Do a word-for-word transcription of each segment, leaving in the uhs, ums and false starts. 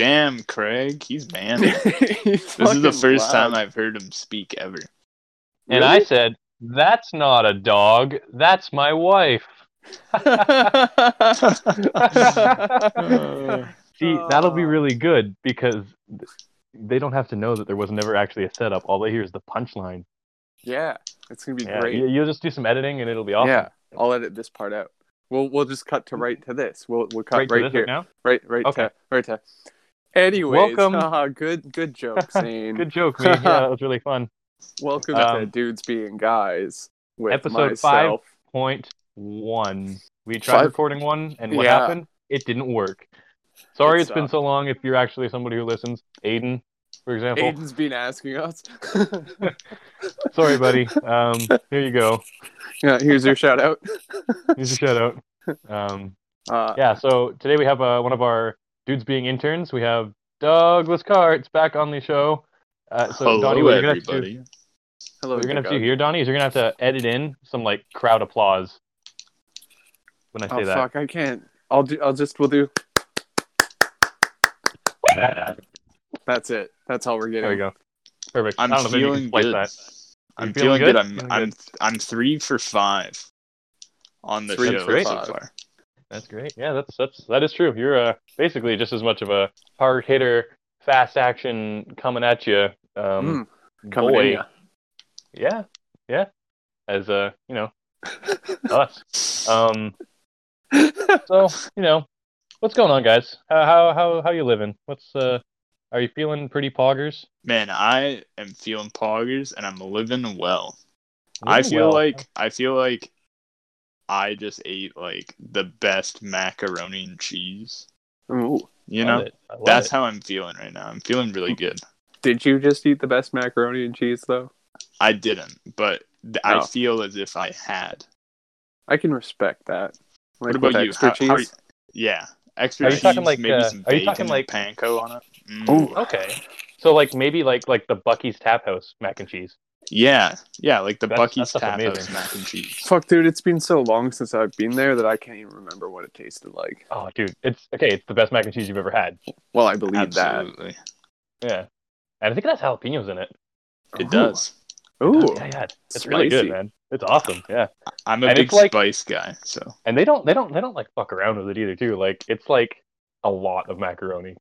Damn, Craig, he's banned. He's this is the first loud. time I've heard him speak ever. And really? I said, "That's not a dog. That's my wife." uh, See, that'll be really good because they don't have to know that there was never actually a setup. All they hear is the punchline. Yeah, it's gonna be yeah, great. You'll just do some editing, and it'll be awesome. Yeah, I'll edit this part out. We'll we'll just cut to right to this. We'll we'll cut right, right to here. Now? Right right okay. to right to. Anyways, welcome. Uh, good good joke, Zane. Good joke, man. Yeah, that was really fun. Welcome um, to Dudes Being Guys with episode myself. five point one. We tried five? recording one, and what yeah. happened? It didn't work. Sorry, it's, it's been so long. If you're actually somebody who listens, Aiden, for example, Aiden's been asking us. Sorry, buddy. Um, here you go. Yeah, here's your shout out. Here's your shout out. Um, uh, yeah. So today we have uh, one of our dudes being interns. We have Douglas Kartz back on the show. Uh, so hello, Donnie, what you're gonna everybody. Have to do, hello, what you're gonna have to do here, Donnie, is you're gonna have to edit in some like crowd applause when I say oh, that. Oh fuck! I can't. I'll do. I'll just. We'll do. That's it. That's all we're getting. There we go. Perfect. I'm I feeling good. That. I'm feeling, feeling good. good. I'm feeling I'm good. I'm three for five on the three show so far. That's great. Yeah, that's that's that is true. You're uh, basically just as much of a hard hitter, fast action coming at you, um, mm, coming boy. In yeah, yeah. As uh, you know, us. Um, so you know, what's going on, guys? How how how how you living? What's uh, are you feeling pretty poggers? Man, I am feeling poggers, and I'm living well. Living I feel well. like I feel like I just ate like the best macaroni and cheese. Ooh. You know, that's it. How I'm feeling right now. I'm feeling really good. Did you just eat the best macaroni and cheese, though? I didn't, but th- no. I feel as if I had. I can respect that. Like, what about with you? Extra how, cheese? How you? Yeah, extra are you cheese, talking like, maybe uh, some bacon are you talking like panko on it. Mm. Ooh. Okay. So, like, maybe like like the Bucky's Taphouse mac and cheese. Yeah, yeah, like the that's, Bucky's Taphouse mac and cheese. Fuck, dude, it's been so long since I've been there that I can't even remember what it tasted like. Oh, dude, it's okay. It's the best mac and cheese you've ever had. Well, I believe Absolutely. that. Yeah, and I think it has jalapenos in it. It Ooh. does. Ooh, yeah, yeah, it's, it's really good, man. It's awesome. Yeah, I'm a and big like, spice guy, so. And they don't, they don't, they don't like fuck around with it either, too. Like it's like a lot of macaroni.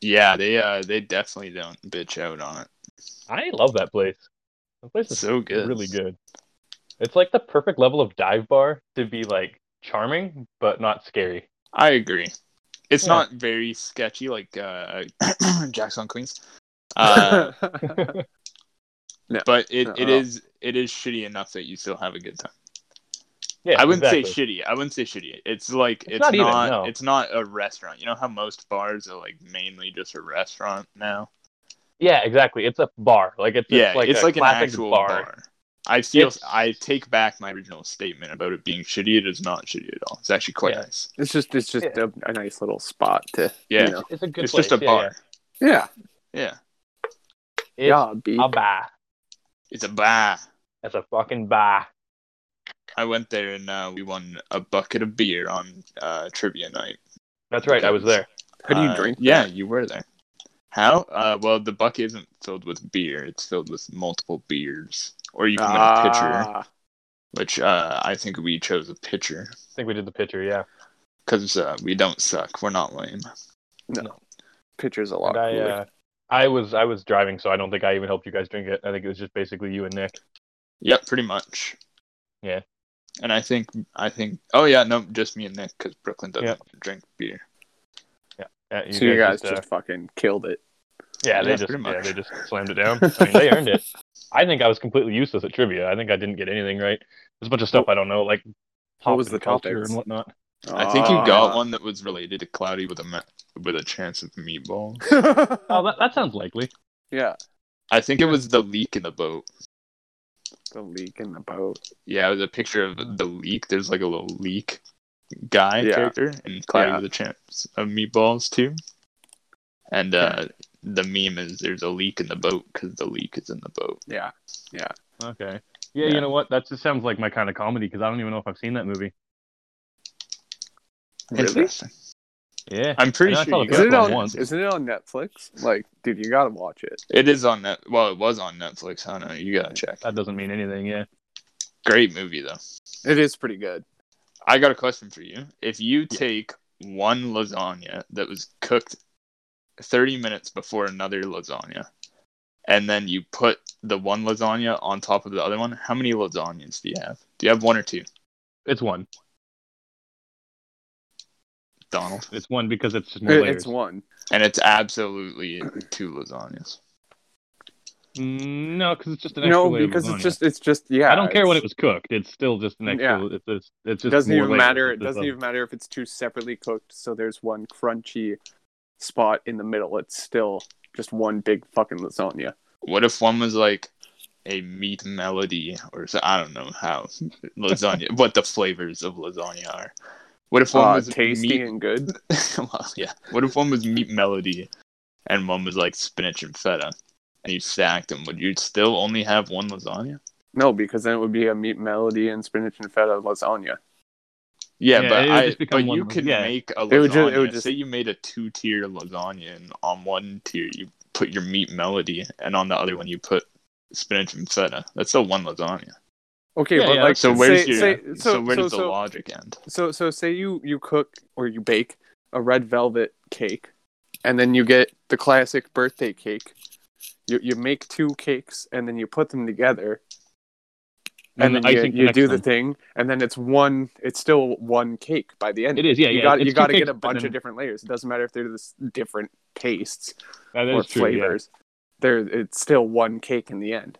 Yeah, they uh, they definitely don't bitch out on it. I love that place. The place is so good. Really good. It's like the perfect level of dive bar to be like charming but not scary. I agree. It's yeah. not very sketchy like uh, Jackson Queens. Uh, no, but it, it is it is shitty enough that you still have a good time. Yeah, I wouldn't exactly. say shitty. I wouldn't say shitty. It's like it's, it's not, not even, no. it's not a restaurant. You know how most bars are like mainly just a restaurant now? Yeah, exactly. It's a bar. Like it's, yeah, it's like, it's a like an actual bar. bar. I feel it's... I take back my original statement about it being shitty. It is not shitty at all. It's actually quite yeah. nice. It's just it's just yeah. a, a nice little spot to yeah. You know, it's a good. It's place. just a bar. Yeah, yeah. yeah. It's yeah, a bar. It's a bar. That's a fucking bar. I went there and uh, we won a bucket of beer on uh, trivia night. That's right. Because, I was there. How do you drink? Uh, yeah, you were there. How? Uh, well, the bucket isn't filled with beer. It's filled with multiple beers. Or you can ah. win a pitcher, which uh, I think we chose a pitcher. I think we did the pitcher, yeah. Because uh, we don't suck. We're not lame. No. no. Pitcher's a lot I, uh, I was I was driving, so I don't think I even helped you guys drink it. I think it was just basically you and Nick. Yep, pretty much. Yeah. And I think, I think. oh, yeah, no, just me and Nick, because Brooklyn doesn't yep. drink beer. Yeah, you so guys you guys just, uh, just fucking killed it. Yeah, they yeah, just yeah, they just slammed it down. I mean, they earned it. I think I was completely useless at trivia. I think I didn't get anything right. There's a bunch of stuff I don't know, like what was the culture and whatnot. Oh, I think you got one that was related to Cloudy with a ma- with a Chance of Meatballs. oh, that, that sounds likely. Yeah, I think yeah. it was the leak in the boat. The leak in the boat. Yeah, it was a picture of the leak. There's like a little leak. Guy yeah. character and Cloudy yeah. with a Chance of Meatballs too, and uh, the meme is there's a leak in the boat because the leak is in the boat. Yeah, yeah, okay, yeah. yeah. You know what? That just sounds like my kind of comedy because I don't even know if I've seen that movie. Really? Yeah, I'm pretty sure you got it on, once. Isn't it on Netflix? Like, dude, you gotta watch it. It is on Net. Well, it was on Netflix. I don't know. You gotta check. That doesn't mean anything. Yeah. Great movie though. It is pretty good. I got a question for you. If you take one lasagna that was cooked thirty minutes before another lasagna, and then you put the one lasagna on top of the other one, how many lasagnas do you have? Do you have one or two? It's one. Donald. It's one because it's just more layers. It's one. And it's absolutely two lasagnas. No, because it's just an extra no, layer. No, because it's just, it's just, yeah. I don't care what it was cooked. It's still just an extra. Yeah. It's, it's, it's just. It doesn't even matter. It doesn't even matter if it's two separately cooked. So there's one crunchy spot in the middle. It's still just one big fucking lasagna. What if one was like a meat melody, or so, I don't know how lasagna, what the flavors of lasagna are. What if one uh, was tasty meat... and good? Well, yeah. What if one was meat melody, and one was like spinach and feta? And you stacked them, would you still only have one lasagna? No, because then it would be a meat melody and spinach and feta lasagna. Yeah, yeah but I, but you could yeah. make a lasagna. It would just, it would just... Say you made a two-tier lasagna, and on one tier you put your meat melody, and on the other one you put spinach and feta. That's still one lasagna. Okay, yeah, but yeah, like, so where's say, your, say, so, so where so, does so, the logic end? So, so say you, you cook or you bake a red velvet cake, and then you get the classic birthday cake. You you make two cakes, and then you put them together, and, and then the you, you do the time. thing, and then it's one. It's still one cake by the end. It is, yeah, you yeah. Got, you got to get a bunch then... of different layers. It doesn't matter if they're this different tastes or true, flavors. Yeah. There, it's still one cake in the end.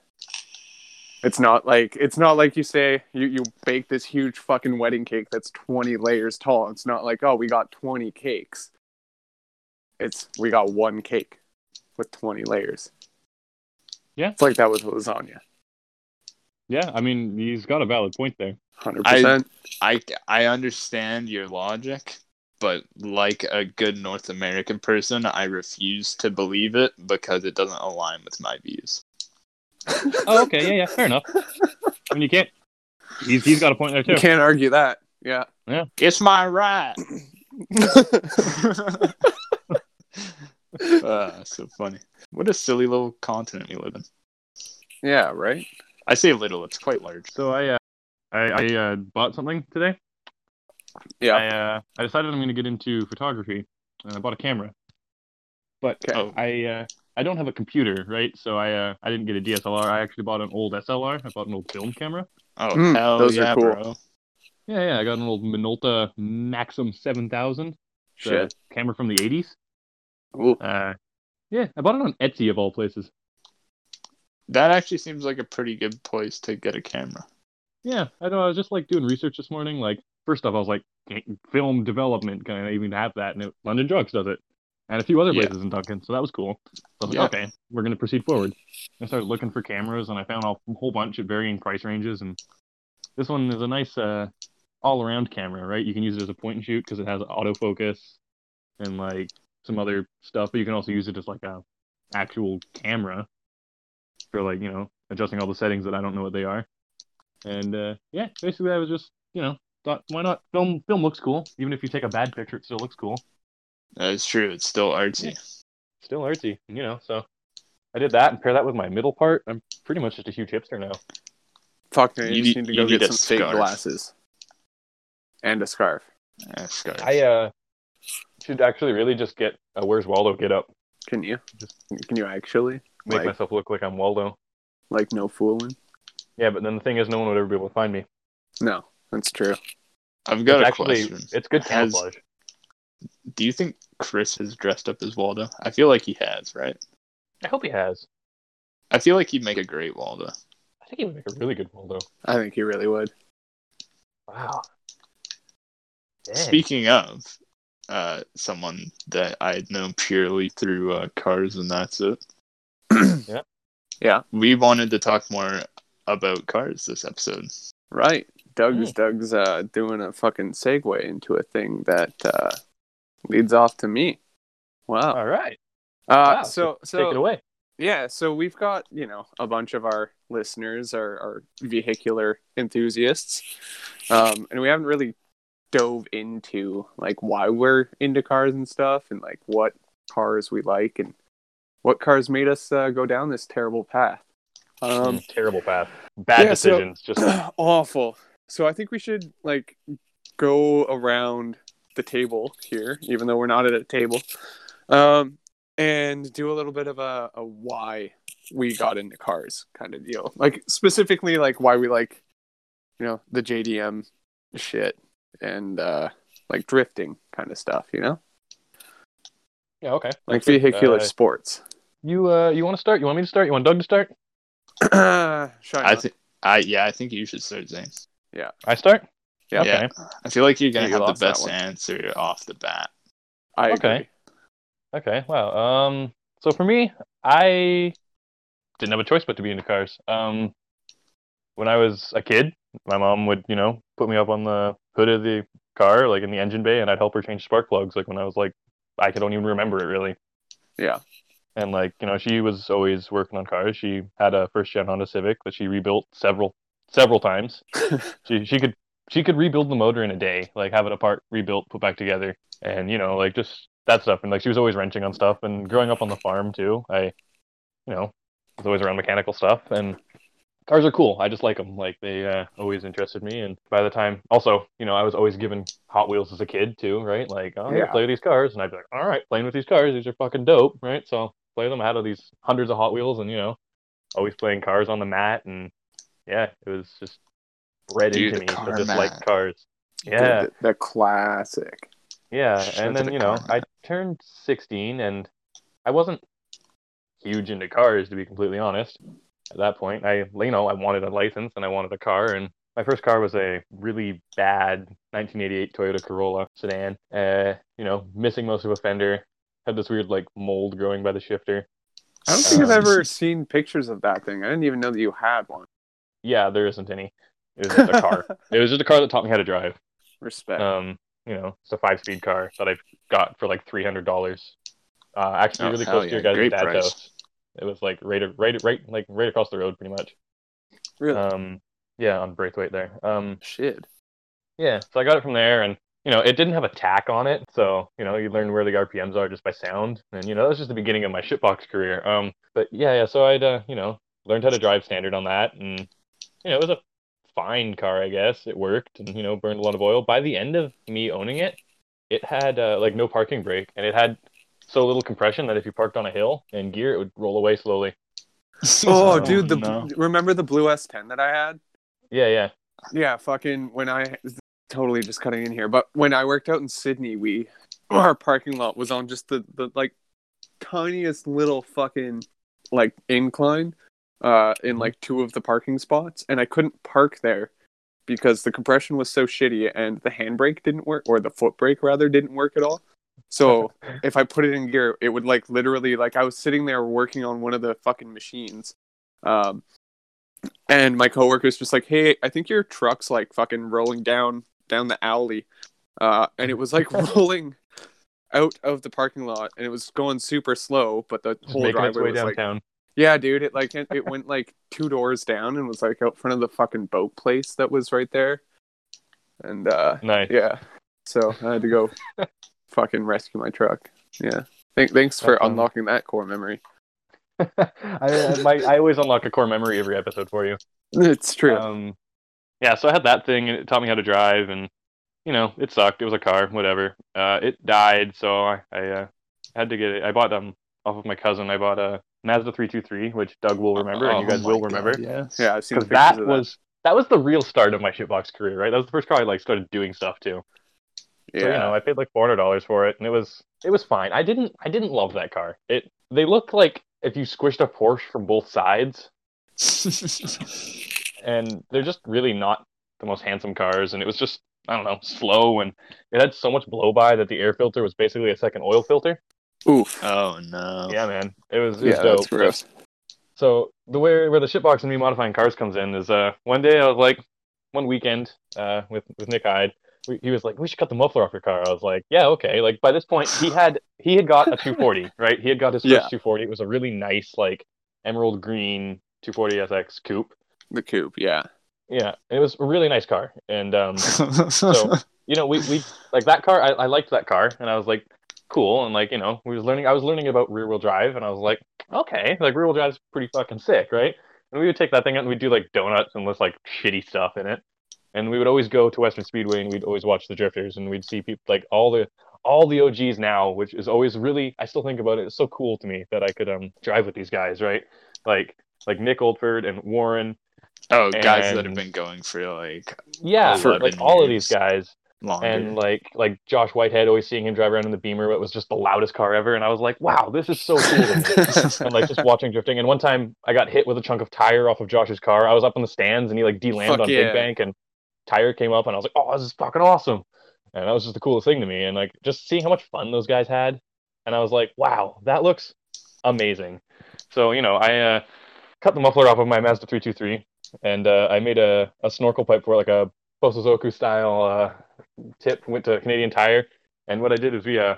It's not like it's not like you say you, you bake this huge fucking wedding cake that's twenty layers tall. It's not like, oh, we got twenty cakes. It's we got one cake with twenty layers. Yeah, it's like that with lasagna. Yeah, I mean, he's got a valid point there. one hundred percent. I, I, I understand your logic, but like a good North American person, I refuse to believe it because it doesn't align with my views. Oh, okay, yeah, yeah, fair enough. I mean, you can't... He's, he's got a point there, too. You can't argue that, yeah. Yeah. It's my right! Uh, so funny. What a silly little continent we live in. Yeah, right? I say little, it's quite large. So I uh, I, I uh, bought something today. Yeah. I, uh, I decided I'm going to get into photography, and I bought a camera. But okay. I uh, I don't have a computer, right? So I uh, I didn't get a D S L R. I actually bought an old S L R. I bought an old film camera. Oh, mm, hell those yeah, are cool. Bro. Yeah, yeah, I got an old Minolta Maxim seven thousand. Shit. Camera from the eighties. Ooh. Uh, yeah, I bought it on Etsy of all places. That actually seems like a pretty good place to get a camera. Yeah, I know. I was just like doing research this morning. Like, first off, I was like, film development, can I even have that? And it, London Drugs does it, and a few other places yeah. in Duncan. So that was cool. So I was yeah. like, okay, we're gonna proceed forward. I started looking for cameras, and I found a whole bunch at varying price ranges. And this one is a nice uh, all-around camera, right? You can use it as a point and shoot because it has autofocus and like some other stuff, but you can also use it as like a actual camera for like, you know, adjusting all the settings that I don't know what they are. And uh, yeah, basically I was just, you know, thought, why not? Film film looks cool. Even if you take a bad picture, it still looks cool. That's true. It's still artsy. Yeah. Still artsy, you know, so I did that and pair that with my middle part. I'm pretty much just a huge hipster now. Fuck, man, you, you just need to go get some fake glasses. And a scarf. And a scarf. I, uh... should actually really just get a Where's Waldo get up. Can you? Just Can you actually? Make like, myself look like I'm Waldo. Like no fooling? Yeah, but then the thing is no one would ever be able to find me. No, that's true. I've got it's a actually, question. It's good camouflage. Do you think Chris has dressed up as Waldo? I feel like he has, right? I hope he has. I feel like he'd make a great Waldo. I think he would make a really good Waldo. I think he really would. Wow. Dang. Speaking of... Uh, someone that I had known purely through uh, Cars, and that's it. Yeah, yeah. We wanted to talk more about Cars this episode, right? Doug's hey. Doug's uh, doing a fucking segue into a thing that uh, leads off to me. Wow. All right. Uh, wow. So, so take it away. Yeah. So we've got you know a bunch of our listeners, our, our vehicular enthusiasts, um, and we haven't really dove into like why we're into cars and stuff, and like what cars we like and what cars made us uh, go down this terrible path. Um, terrible path. Bad yeah, decisions. So, just awful. So I think we should like go around the table here, even though we're not at a table, um, and do a little bit of a, a why we got into cars kind of deal. Like specifically like why we like, you know, the J D M shit and uh, like drifting kind of stuff, you know? Yeah, okay. Like vehicular uh, sports. You uh, you want to start? You want me to start? You want Doug to start? I think I yeah, I think you should start, Zane. Yeah, I start. Yeah, okay. Yeah. I feel like you're gonna you have the best answer off the bat. I okay. Agree. Okay. Wow. Um. So for me, I didn't have a choice but to be into cars. Um. When I was a kid, my mom would, you know, put me up on the hood of the car, like in the engine bay, and I'd help her change spark plugs. Like when I was like. I don't even remember it, really. Yeah. And, like, you know, she was always working on cars. She had a first-gen Honda Civic that she rebuilt several several times. she she could she could rebuild the motor in a day, like, have it apart, rebuilt, put back together. And, you know, like, just that stuff. And, like, she was always wrenching on stuff. And growing up on the farm, too, I, you know, was always around mechanical stuff. And cars are cool. I just like them. Like, they uh, always interested me. And by the time... Also, you know, I was always given Hot Wheels as a kid, too, right? Like, oh, yeah. Play with these cars. And I'd be like, all right, playing with these cars. These are fucking dope, right? So I'll play them. I had all these hundreds of Hot Wheels and, you know, always playing cars on the mat. And, yeah, it was just bred Dude, into me. I just like cars. Yeah. Dude, the, the classic. Yeah. Shout and then, the you know, mat. I turned sixteen, and I wasn't huge into cars, to be completely honest. At that point, I, you know, I wanted a license and I wanted a car, and my first car was a really bad nineteen eighty-eight Toyota Corolla sedan. Uh, you know, missing most of a fender, had this weird like mold growing by the shifter. I don't think um, I've ever seen pictures of that thing. I didn't even know that you had one. Yeah, there isn't any. It was just a car. It was just a car that taught me how to drive. Respect. Um, you know, it's a five-speed car that I got for like three hundred dollars. Uh, actually, oh, really close yeah. to your guys' Great dad's price. House. It was like right, right, right, like right across the road, pretty much. Really? Um, yeah, on Braithwaite there. Um, Shit. Yeah, so I got it from there, and you know, it didn't have a tack on it, so you know, you learn where the R P Ms are just by sound, and you know, that was just the beginning of my shitbox career. Um, but yeah, yeah, so I'd uh, you know, learned how to drive standard on that, and you know, it was a fine car, I guess. It worked, and you know, burned a lot of oil. By the end of me owning it, it had uh, like no parking brake, and it had. So little compression that if you parked on a hill and gear, it would roll away slowly. Oh, oh dude, the no. remember the blue S ten that I had? Yeah, yeah. Yeah, fucking when I... Totally just cutting in here. But when I worked out in Sydney, we... Our parking lot was on just the, the like, tiniest little fucking, like, incline uh, in, like, two of the parking spots. And I couldn't park there because the compression was so shitty and the handbrake didn't work, or the foot brake, rather, didn't work at all. So if I put it in gear, it would like literally like I was sitting there working on one of the fucking machines. Um, and my coworker's just like, hey, I think your truck's like fucking rolling down down the alley. Uh, and it was like rolling out of the parking lot, and it was going super slow. But the just whole driveway its way was downtown. Like, yeah, dude, it like it went like two doors down and was like out front of the fucking boat place that was right there. And uh, nice. Yeah, so I had to go. Fucking rescue my truck. Yeah. Thank, thanks for That's unlocking fun. That core memory. I my, I always unlock a core memory every episode for you. It's true. Um, yeah, so I had that thing, and it taught me how to drive, and, you know, it sucked. It was a car, whatever. Uh, it died, so I, I uh, had to get it. I bought um off of my cousin. I bought a Mazda three twenty-three, which Doug will remember, oh, and you guys oh will God, remember. Yes. Yeah, I've seen pictures that of that. Was, that was the real start of my shitbox career, right? That was the first car I, like, started doing stuff to. Yeah, so, you know, I paid like four hundred dollars for it, and it was it was fine. I didn't I didn't love that car. It they looked like if you squished a Porsche from both sides, and they're just really not the most handsome cars. And it was just I don't know slow, and it had so much blow by that the air filter was basically a second oil filter. Oof! Oh no! Yeah, man, it was, it was yeah, dope. That's gross. So the way where the shitbox and me modifying cars comes in is uh one day I was like one weekend uh with with Nick Hyde. He was like, we should cut the muffler off your car. I was like, yeah, okay. Like, by this point, he had he had got a two forty, right? He had got his first yeah. two forty. It was a really nice, like, emerald green two forty S X coupe. The coupe, yeah. Yeah, and it was a really nice car. And um, so, you know, we, we like that car. I, I liked that car, and I was like, cool. And like, you know, we was learning. I was learning about rear wheel drive, and I was like, okay, like rear wheel drive is pretty fucking sick, right? And we would take that thing out and we'd do like donuts and list like shitty stuff in it. And we would always go to Western Speedway and we'd always watch the drifters, and we'd see people like all the all the O Gs now, which is always really, I still think about it. It's so cool to me that I could um drive with these guys, right? Like like Nick Oldford and Warren. Oh, and guys that have been going for like yeah, for like all of these guys. Longer. And like like Josh Whitehead, always seeing him drive around in the Beamer, but it was just the loudest car ever. And I was like, wow, this is so cool. And like just watching drifting. And one time I got hit with a chunk of tire off of Josh's car. I was up on the stands and he like de-landed Fuck on yeah. Big Bank, and tire came up, and I was like, oh, this is fucking awesome. And that was just the coolest thing to me. And like just seeing how much fun those guys had. And I was like, wow, that looks amazing. So, you know, I uh, cut the muffler off of my Mazda three two three, and uh, I made a, a snorkel pipe for it, like a Bosozoku style uh, tip, went to Canadian Tire. And what I did is we, uh,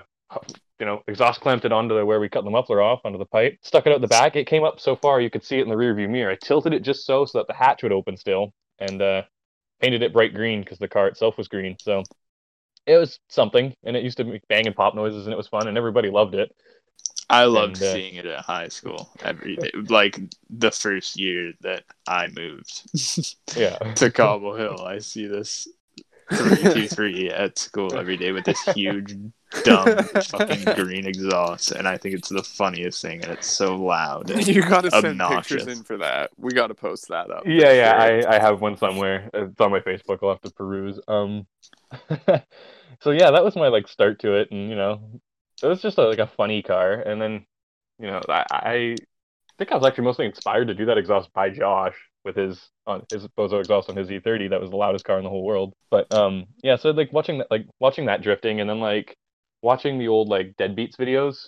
you know, exhaust clamped it onto the, where we cut the muffler off, onto the pipe, stuck it out the back. It came up so far you could see it in the rearview mirror. I tilted it just so, so that the hatch would open still, and uh, painted it bright green because the car itself was green. So it was something, and it used to make bang and pop noises, and it was fun, and everybody loved it. I loved and, uh, seeing it at high school. Every day. Like the first year that I moved yeah. to Cobble Hill, I see this three two three at school every day with this huge, dumb, fucking green exhaust, and I think it's the funniest thing, and it's so loud. And you gotta send obnoxious. Pictures in for that. We gotta post that up. Yeah, yeah, sure. I, I have one somewhere. It's on my Facebook. I'll have to peruse. Um, so yeah, that was my like start to it, and you know. So it was just a, like a funny car, and then, you know, I, I think I was actually mostly inspired to do that exhaust by Josh with his on his Bozo exhaust on his E thirty. That was the loudest car in the whole world. But um, yeah, so like watching that, like watching that drifting, and then like watching the old like Deadbeats videos,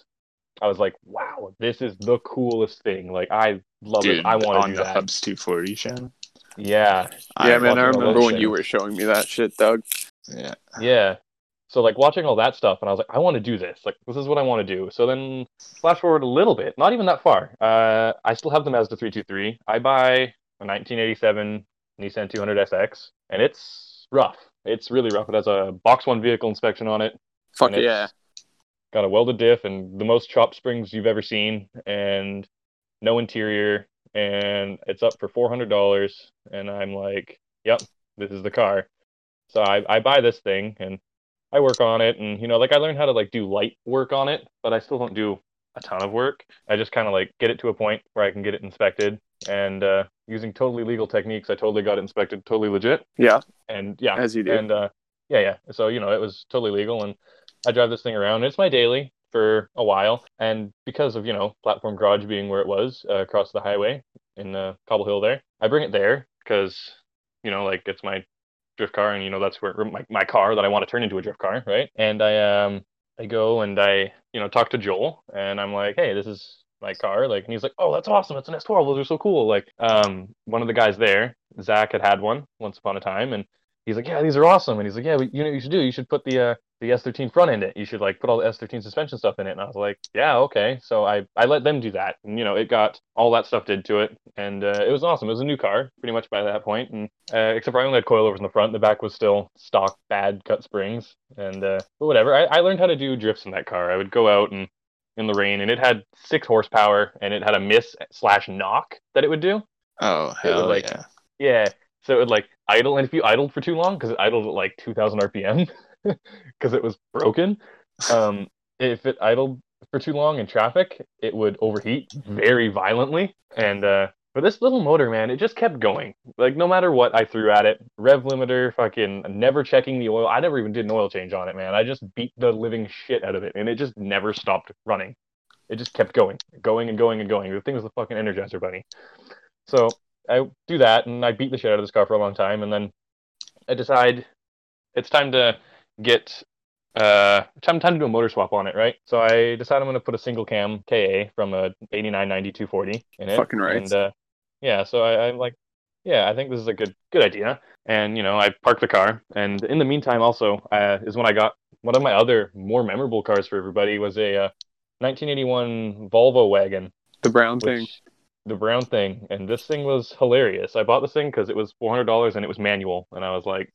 I was like, wow, this is the coolest thing. Like I love Dude, it. I want to do that. On the Hubs two forty channel. Yeah, yeah, I man. I remember when shit. you were showing me that shit, Doug. Yeah. Yeah. So, like, watching all that stuff, and I was like, I want to do this. Like, this is what I want to do. So then, flash forward a little bit, not even that far. Uh, I still have the Mazda three two three. I buy a nineteen eighty-seven Nissan two hundred S X, and it's rough. It's really rough. It has a Box one vehicle inspection on it. Fuck yeah. Got a welded diff, and the most chop springs you've ever seen, and no interior, and it's up for four hundred dollars, and I'm like, yep, this is the car. So I, I buy this thing, and I work on it, and, you know, like, I learned how to, like, do light work on it, but I still don't do a ton of work. I just kind of, like, get it to a point where I can get it inspected, and uh, using totally legal techniques, I totally got it inspected, totally legit. Yeah. And, yeah. As you do. And, uh, yeah, yeah. So, you know, it was totally legal, and I drive this thing around. It's my daily for a while, and because of, you know, Platform Garage being where it was, uh, across the highway in uh, Cobble Hill there, I bring it there because, you know, like, it's my drift car, and you know that's where my, my car that I want to turn into a drift car, right? And I um I go and I you know talk to Joel, and I'm like, hey, this is my car, like, and he's like, oh, that's awesome, it's an S twelve, those are so cool. Like, um one of the guys there, Zach, had had one once upon a time, and he's like, yeah, these are awesome, and he's like, yeah, you know, you should do, you should put the uh the S thirteen front end in it, you should like put all the S thirteen suspension stuff in it. And I was like, yeah, okay. So I I let them do that, and you know it got all that stuff did to it, and uh, it was awesome. It was a new car pretty much by that point, and uh, except for I only had coilovers in the front. The back was still stock bad cut springs, and uh, but whatever. I, I learned how to do drifts in that car. I would go out and in the rain, and it had six horsepower, and it had a miss slash knock that it would do. Oh hell would, like, yeah! Yeah, so it would like idle, and if you idled for too long, because it idled at like two thousand R P M. Because it was broken. Um, if it idled for too long in traffic, it would overheat very violently. And uh, for this little motor, man, it just kept going. Like, no matter what I threw at it, rev limiter, fucking never checking the oil. I never even did an oil change on it, man. I just beat the living shit out of it, and it just never stopped running. It just kept going, going and going and going. The thing was the fucking Energizer Bunny. So I do that, and I beat the shit out of this car for a long time, and then I decide it's time to get uh time time to do a motor swap on it, right? So I decided I'm gonna put a single cam K A from a eighty-nine ninety two forty in it. Fucking right. And uh, yeah, so I, I'm like, yeah, I think this is a good good idea. And you know, I parked the car, and in the meantime, also uh, is when I got one of my other more memorable cars for everybody was a uh, nineteen eighty-one Volvo wagon, the brown which, thing. the brown thing, and this thing was hilarious. I bought this thing because it was four hundred dollars and it was manual, and I was like,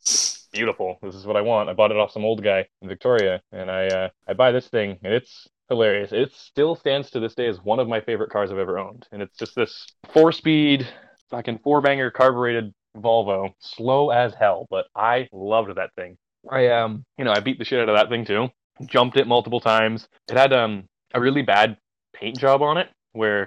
beautiful, this is what I want. I bought it off some old guy in Victoria, and I uh, I buy this thing, and it's hilarious. It still stands to this day as one of my favorite cars I've ever owned, and it's just this four-speed, fucking four-banger carbureted Volvo, slow as hell, but I loved that thing. I, um, you know, I beat the shit out of that thing, too. Jumped it multiple times. It had um a really bad paint job on it, where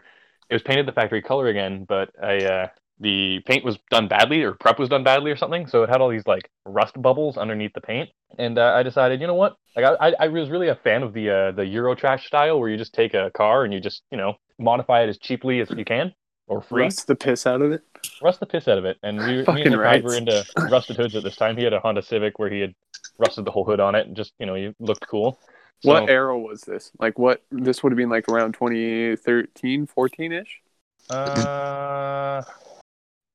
it was painted the factory color again, but I uh, the paint was done badly, or prep was done badly or something, so it had all these, like, rust bubbles underneath the paint, and uh, I decided, you know what? Like, I, I, I was really a fan of the, uh, the Eurotrash style, where you just take a car and you just, you know, modify it as cheaply as you can, or free. Rust the piss out of it? Rust the piss out of it, and we, me and the guy were into rusted hoods at this time. He had a Honda Civic where he had rusted the whole hood on it, and just, you know, you looked cool. So, what era was this? Like, what? This would have been, like, around twenty thirteen, fourteen-ish? Uh,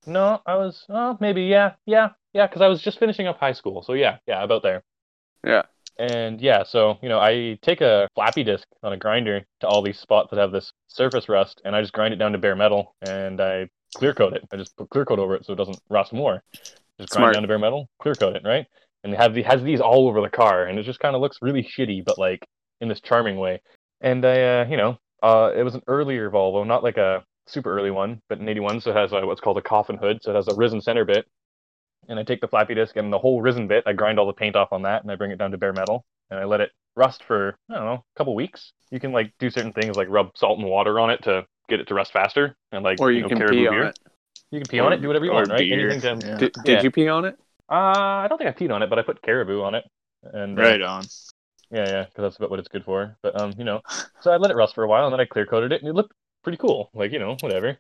no, I was, oh, maybe, yeah, yeah, yeah, because I was just finishing up high school, so yeah, yeah, about there. Yeah. And, yeah, so, you know, I take a flappy disc on a grinder to all these spots that have this surface rust, and I just grind it down to bare metal, and I clear coat it. I just put clear coat over it so it doesn't rust more. Just grind it down to bare metal, clear coat it, right? And have the, has these all over the car, and it just kind of looks really shitty, but, like, in this charming way. And I, uh, you know, uh, it was an earlier Volvo, not like a super early one, but an eighty-one, so it has a, what's called a coffin hood, so it has a risen center bit. And I take the flappy disc and the whole risen bit, I grind all the paint off on that, and I bring it down to bare metal, and I let it rust for, I don't know, a couple weeks. You can, like, do certain things, like rub salt and water on it to get it to rust faster, and, like, or you, you know, can pee on beer. It. You can pee or, on it, do whatever you want, right? Anything to, yeah. Did, did yeah. you pee on it? Uh, I don't think I peed on it, but I put Caribou on it. And uh, right on. Yeah, yeah, because that's about what it's good for. But, um, you know, so I let it rust for a while, and then I clear-coated it, and it looked pretty cool. Like, you know, whatever.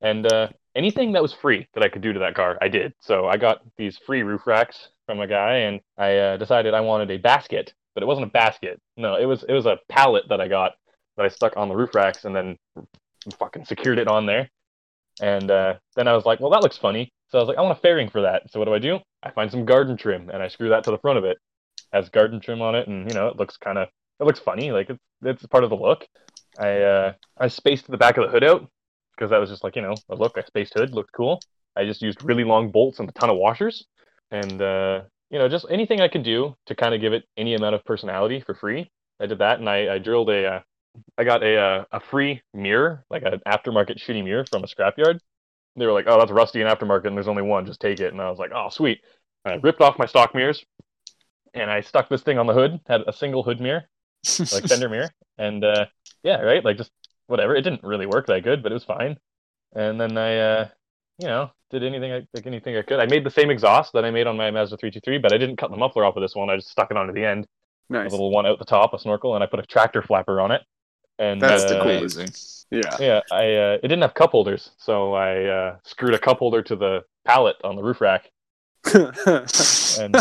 And uh, anything that was free that I could do to that car, I did. So I got these free roof racks from a guy, and I uh, decided I wanted a basket. But it wasn't a basket. No, it was it was a pallet that I got that I stuck on the roof racks and then fucking secured it on there. And uh, then I was like, well, that looks funny. So I was like, I want a fairing for that. So what do I do? I find some garden trim, and I screw that to the front of it. It has garden trim on it, and, you know, it looks kind of, it looks funny. Like, it's, it's part of the look. I uh, I spaced the back of the hood out, because that was just like, you know, a look. I spaced hood, looked cool. I just used really long bolts and a ton of washers. And, uh, you know, just anything I could do to kind of give it any amount of personality for free. I did that, and I, I drilled a, uh, I got a uh, a free mirror, like an aftermarket shitty mirror from a scrapyard. They were like, oh, that's rusty and aftermarket, and there's only one, just take it. And I was like, oh, sweet. And I ripped off my stock mirrors, and I stuck this thing on the hood, had a single hood mirror, like fender mirror. And, uh, yeah, right, like, just whatever. It didn't really work that good, but it was fine. And then I, uh, you know, did anything I, like anything I could. I made the same exhaust that I made on my Mazda three two three, but I didn't cut the muffler off of this one. I just stuck it onto the end. Nice. A little one out the top, a snorkel, and I put a tractor flapper on it. And, that's uh, the coolest thing. Yeah, yeah. I uh, it didn't have cup holders, so I uh, screwed a cup holder to the pallet on the roof rack. And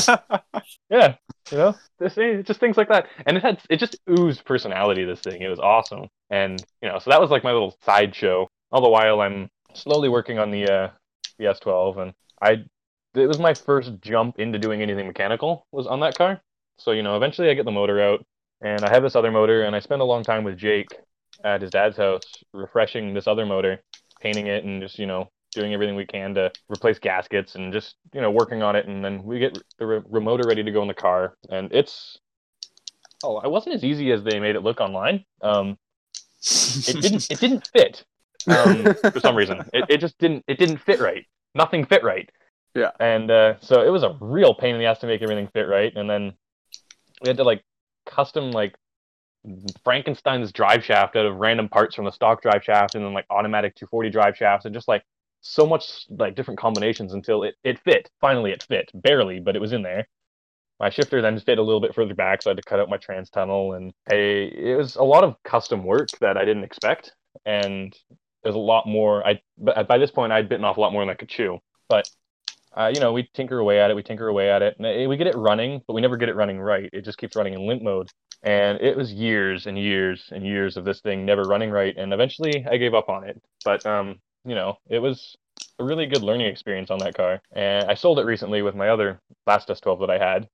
yeah, you know, this thing, just things like that, and it had it just oozed personality. This thing, it was awesome, and you know, so that was like my little sideshow. All the while, I'm slowly working on the uh, the S twelve, and I it was my first jump into doing anything mechanical was on that car. So you know, eventually I get the motor out. And I have this other motor, and I spend a long time with Jake at his dad's house refreshing this other motor, painting it, and just, you know, doing everything we can to replace gaskets and just, you know, working on it. And then we get the re- remoter ready to go in the car. And it's, oh, it wasn't as easy as they made it look online. Um, it didn't it didn't fit um, for some reason. It, it just didn't, it didn't fit right. Nothing fit right. Yeah. And uh, so it was a real pain in the ass to make everything fit right. And then we had to, like, custom, like, Frankenstein's drive shaft out of random parts from the stock drive shaft, and then, like, automatic two forty drive shafts, and just, like, so much, like, different combinations until it, it fit. Finally, it fit. Barely, but it was in there. My shifter then fit a little bit further back, so I had to cut out my trans tunnel, and I, it was a lot of custom work that I didn't expect, and there's a lot more. I By this point, I'd bitten off a lot more than I could chew, but... Uh, you know, we tinker away at it, we tinker away at it, and we get it running, but we never get it running right. It just keeps running in limp mode, and it was years and years and years of this thing never running right, and eventually I gave up on it, but, um, you know, it was a really good learning experience on that car, and I sold it recently with my other last S twelve that I had,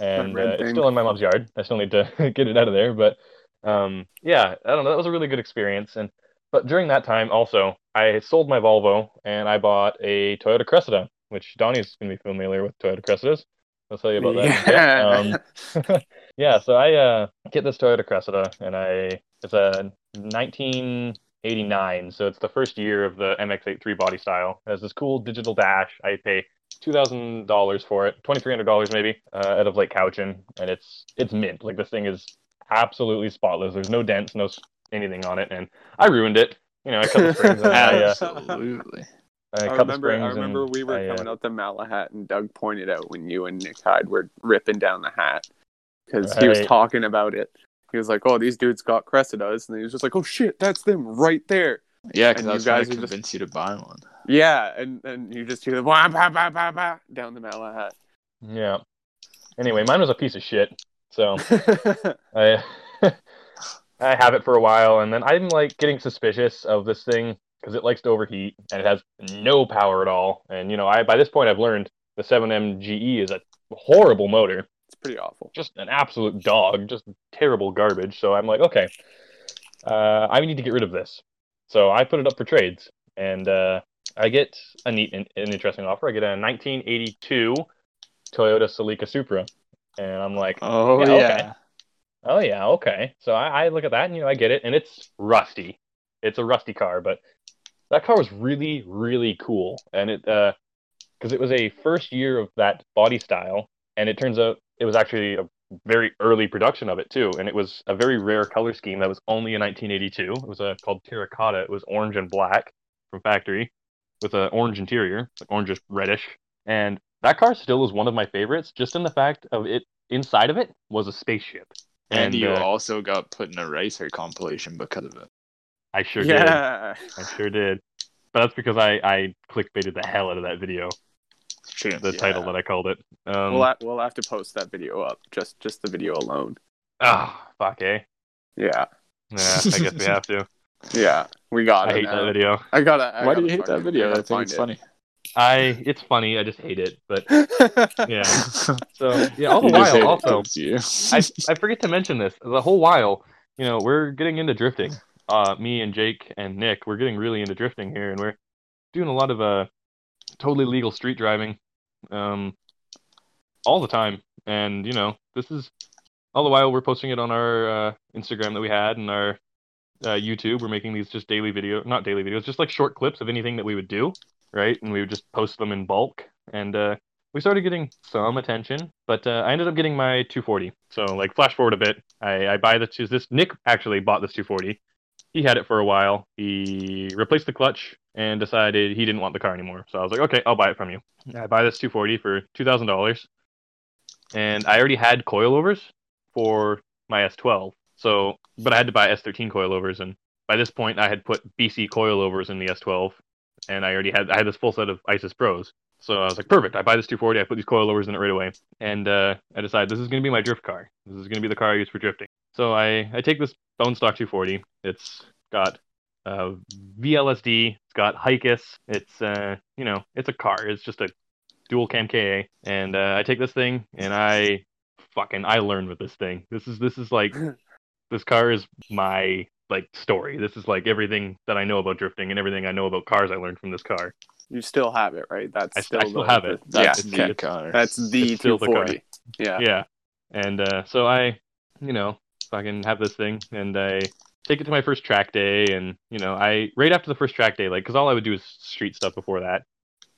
and uh, it's still in my mom's yard. I still need to get it out of there, but, um, yeah, I don't know, that was a really good experience, and But during that time, also, I sold my Volvo and I bought a Toyota Cressida, which Donnie's going to be familiar with Toyota Cressidas. I'll tell you about that. Yeah. Um, yeah, so I uh, get this Toyota Cressida, and I it's a nineteen eighty-nine, so it's the first year of the M X eighty-three body style. It has this cool digital dash. I pay two thousand dollars for it, two thousand three hundred dollars maybe, uh, out of Lake Cowichan, and it's it's mint. Like, this thing is absolutely spotless. There's no dents, no anything on it, and I ruined it. You know, I cut the springs. And I, uh, absolutely. I, I remember, I remember we were I, coming uh, out the Malahat, and Doug pointed out when you and Nick Hyde were ripping down the hat, because right. he was talking about it. He was like, oh, these dudes got Cressidas, and he was just like, oh shit, that's them right there. Yeah, because I was trying to convince just... you to buy one. Yeah, and, and you just hear the wah, bah, bah, bah, bah, down the Malahat. Yeah. Anyway, mine was a piece of shit, so I, I have it for a while, and then I'm like getting suspicious of this thing, because it likes to overheat, and it has no power at all. And, you know, I by this point I've learned the seven M G E is a horrible motor. It's pretty awful. Just an absolute dog, just terrible garbage. So I'm like, okay, uh, I need to get rid of this. So I put it up for trades, and uh, I get a neat and an interesting offer. I get a nineteen eighty-two Toyota Celica Supra, and I'm like, oh, yeah. yeah. Okay. Oh, yeah, okay. So I, I look at that, and, you know, I get it, and it's rusty. It's a rusty car, but... that car was really, really cool, and it because uh, it was a first year of that body style, and it turns out it was actually a very early production of it too, and it was a very rare color scheme that was only in nineteen eighty-two. It was uh, called terracotta. It was orange and black from factory, with an orange interior, like orangish reddish. And that car still is one of my favorites, just in the fact of it inside of it was a spaceship. And, and you uh, also got put in a racer compilation because of it. I sure yeah. did. I sure did. But that's because I, I clickbaited the hell out of that video. Sure. The yeah. title that I called it. Um, we'll, ha- we'll have to post that video up. Just just the video alone. Ah, oh, fuck, eh? Yeah. Yeah, I guess we have to. Yeah, we got I it. I hate now. that video. I gotta. I Why gotta do you hate that video? I, I think it's it. funny. I It's funny. I just hate it. But yeah. So yeah, all the you while also, I I forget to mention this. The whole while, you know, we're getting into drifting. Uh, me and Jake and Nick, we're getting really into drifting here, and we're doing a lot of uh, totally legal street driving um, all the time. And, you know, this is all the while we're posting it on our uh, Instagram that we had and our uh, YouTube. We're making these just daily videos, not daily videos, just like short clips of anything that we would do, right? And we would just post them in bulk. And uh, we started getting some attention, but uh, I ended up getting my two forty. So, like, flash forward a bit. I, I buy the two, this, Nick actually bought this two forty. He had it for a while. He replaced the clutch and decided he didn't want the car anymore. So I was like, okay, I'll buy it from you. I buy this two forty for two thousand dollars. And I already had coilovers for my S twelve. So, but I had to buy S thirteen coilovers. And by this point, I had put B C coilovers in the S twelve. And I already had I had this full set of ISIS Pros. So I was like, perfect. I buy this two forty. I put these coilovers in it right away. And uh, I decided this is going to be my drift car. This is going to be the car I use for drifting. So I, I take this bone stock two forty. It's got uh, V L S D. It's got Hicas. It's, uh, you know, it's a car. It's just a dual cam K A. And uh, I take this thing and I fucking, I learn with this thing. This is, this is like, this car is my, like, story. This is like everything that I know about drifting and everything I know about cars I learned from this car. You still have it, right? That's I, still, I still the, have it. That's yeah, the it's, car. That's the two forty. The yeah. Yeah. And uh, so I, you know, fucking have this thing, and I take it to my first track day, and, you know, I, right after the first track day, like, because all I would do is street stuff before that.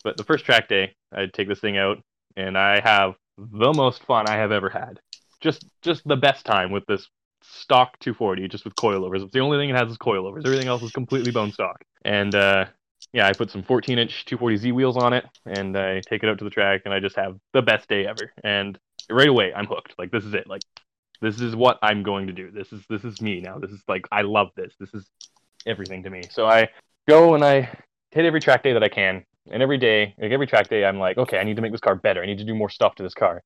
But the first track day, I'd take this thing out, and I have the most fun I have ever had. Just, just the best time with this stock two forty, just with coilovers. It's the only thing it has is coilovers. Everything else is completely bone stock. And, uh, yeah, I put some fourteen inch two forty Z wheels on it, and I take it out to the track, and I just have the best day ever. And right away, I'm hooked. Like, this is it. Like, this is what I'm going to do. This is this is me now. This is like, I love this. This is everything to me. So I go and I hit every track day that I can. And every day, like every track day, I'm like, okay, I need to make this car better. I need to do more stuff to this car.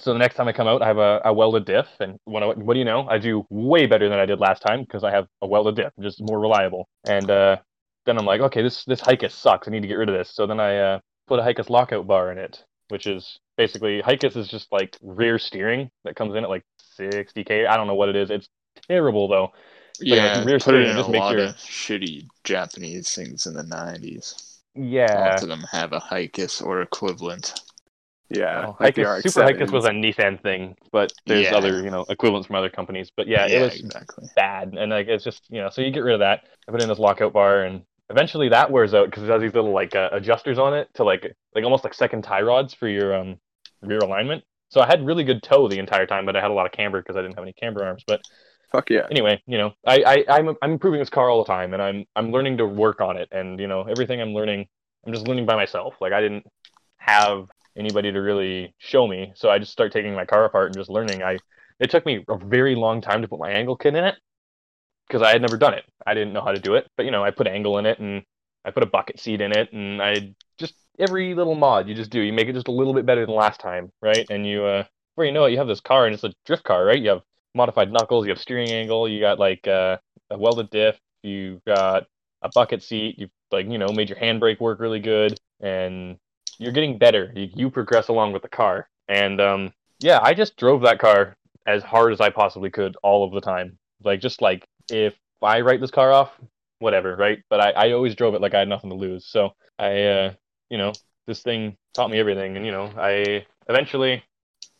So the next time I come out, I have a, a welded diff. And when I, what do you know? I do way better than I did last time because I have a welded diff, just more reliable. And uh, then I'm like, okay, this this Hicas sucks. I need to get rid of this. So then I uh, put a Hicas lockout bar in it, which is basically, Hicas is just like rear steering that comes in at like sixty K. I don't know what it is. It's terrible, though. Yeah, like, like, put it in just a make lot your... of shitty Japanese things in the nineties. Yeah. Lots of them have a Hicas or equivalent. Yeah. Oh, like Hicas, Super Hicas was a Nissan thing, but there's yeah. other, you know, equivalents from other companies. But yeah, yeah it was exactly. bad. And like it's just, you know, so you get rid of that. I put in this lockout bar, and eventually that wears out because it has these little like uh, adjusters on it to like like almost like second tie rods for your um rear alignment. So I had really good toe the entire time, but I had a lot of camber because I didn't have any camber arms. But fuck yeah. Anyway, you know, I, I, I'm I'm improving this car all the time, and I'm I'm learning to work on it, and you know, everything I'm learning, I'm just learning by myself. Like I didn't have anybody to really show me, so I just start taking my car apart and just learning. I it took me a very long time to put my angle kit in it because I had never done it. I didn't know how to do it, but you know, I put angle in it, and I put a bucket seat in it, and I just every little mod you just do, you make it just a little bit better than last time, right? And you uh, before you know it, you have this car, and it's a drift car, right? You have modified knuckles, you have steering angle, you got like uh, a welded diff, you've got a bucket seat, you've like, you know, made your handbrake work really good, and you're getting better. You, you progress along with the car. And um, yeah, I just drove that car as hard as I possibly could all of the time. Like, just like, if I write this car off, whatever, right? But I, I always drove it like I had nothing to lose. So I, uh, you know, this thing taught me everything. And, you know, I eventually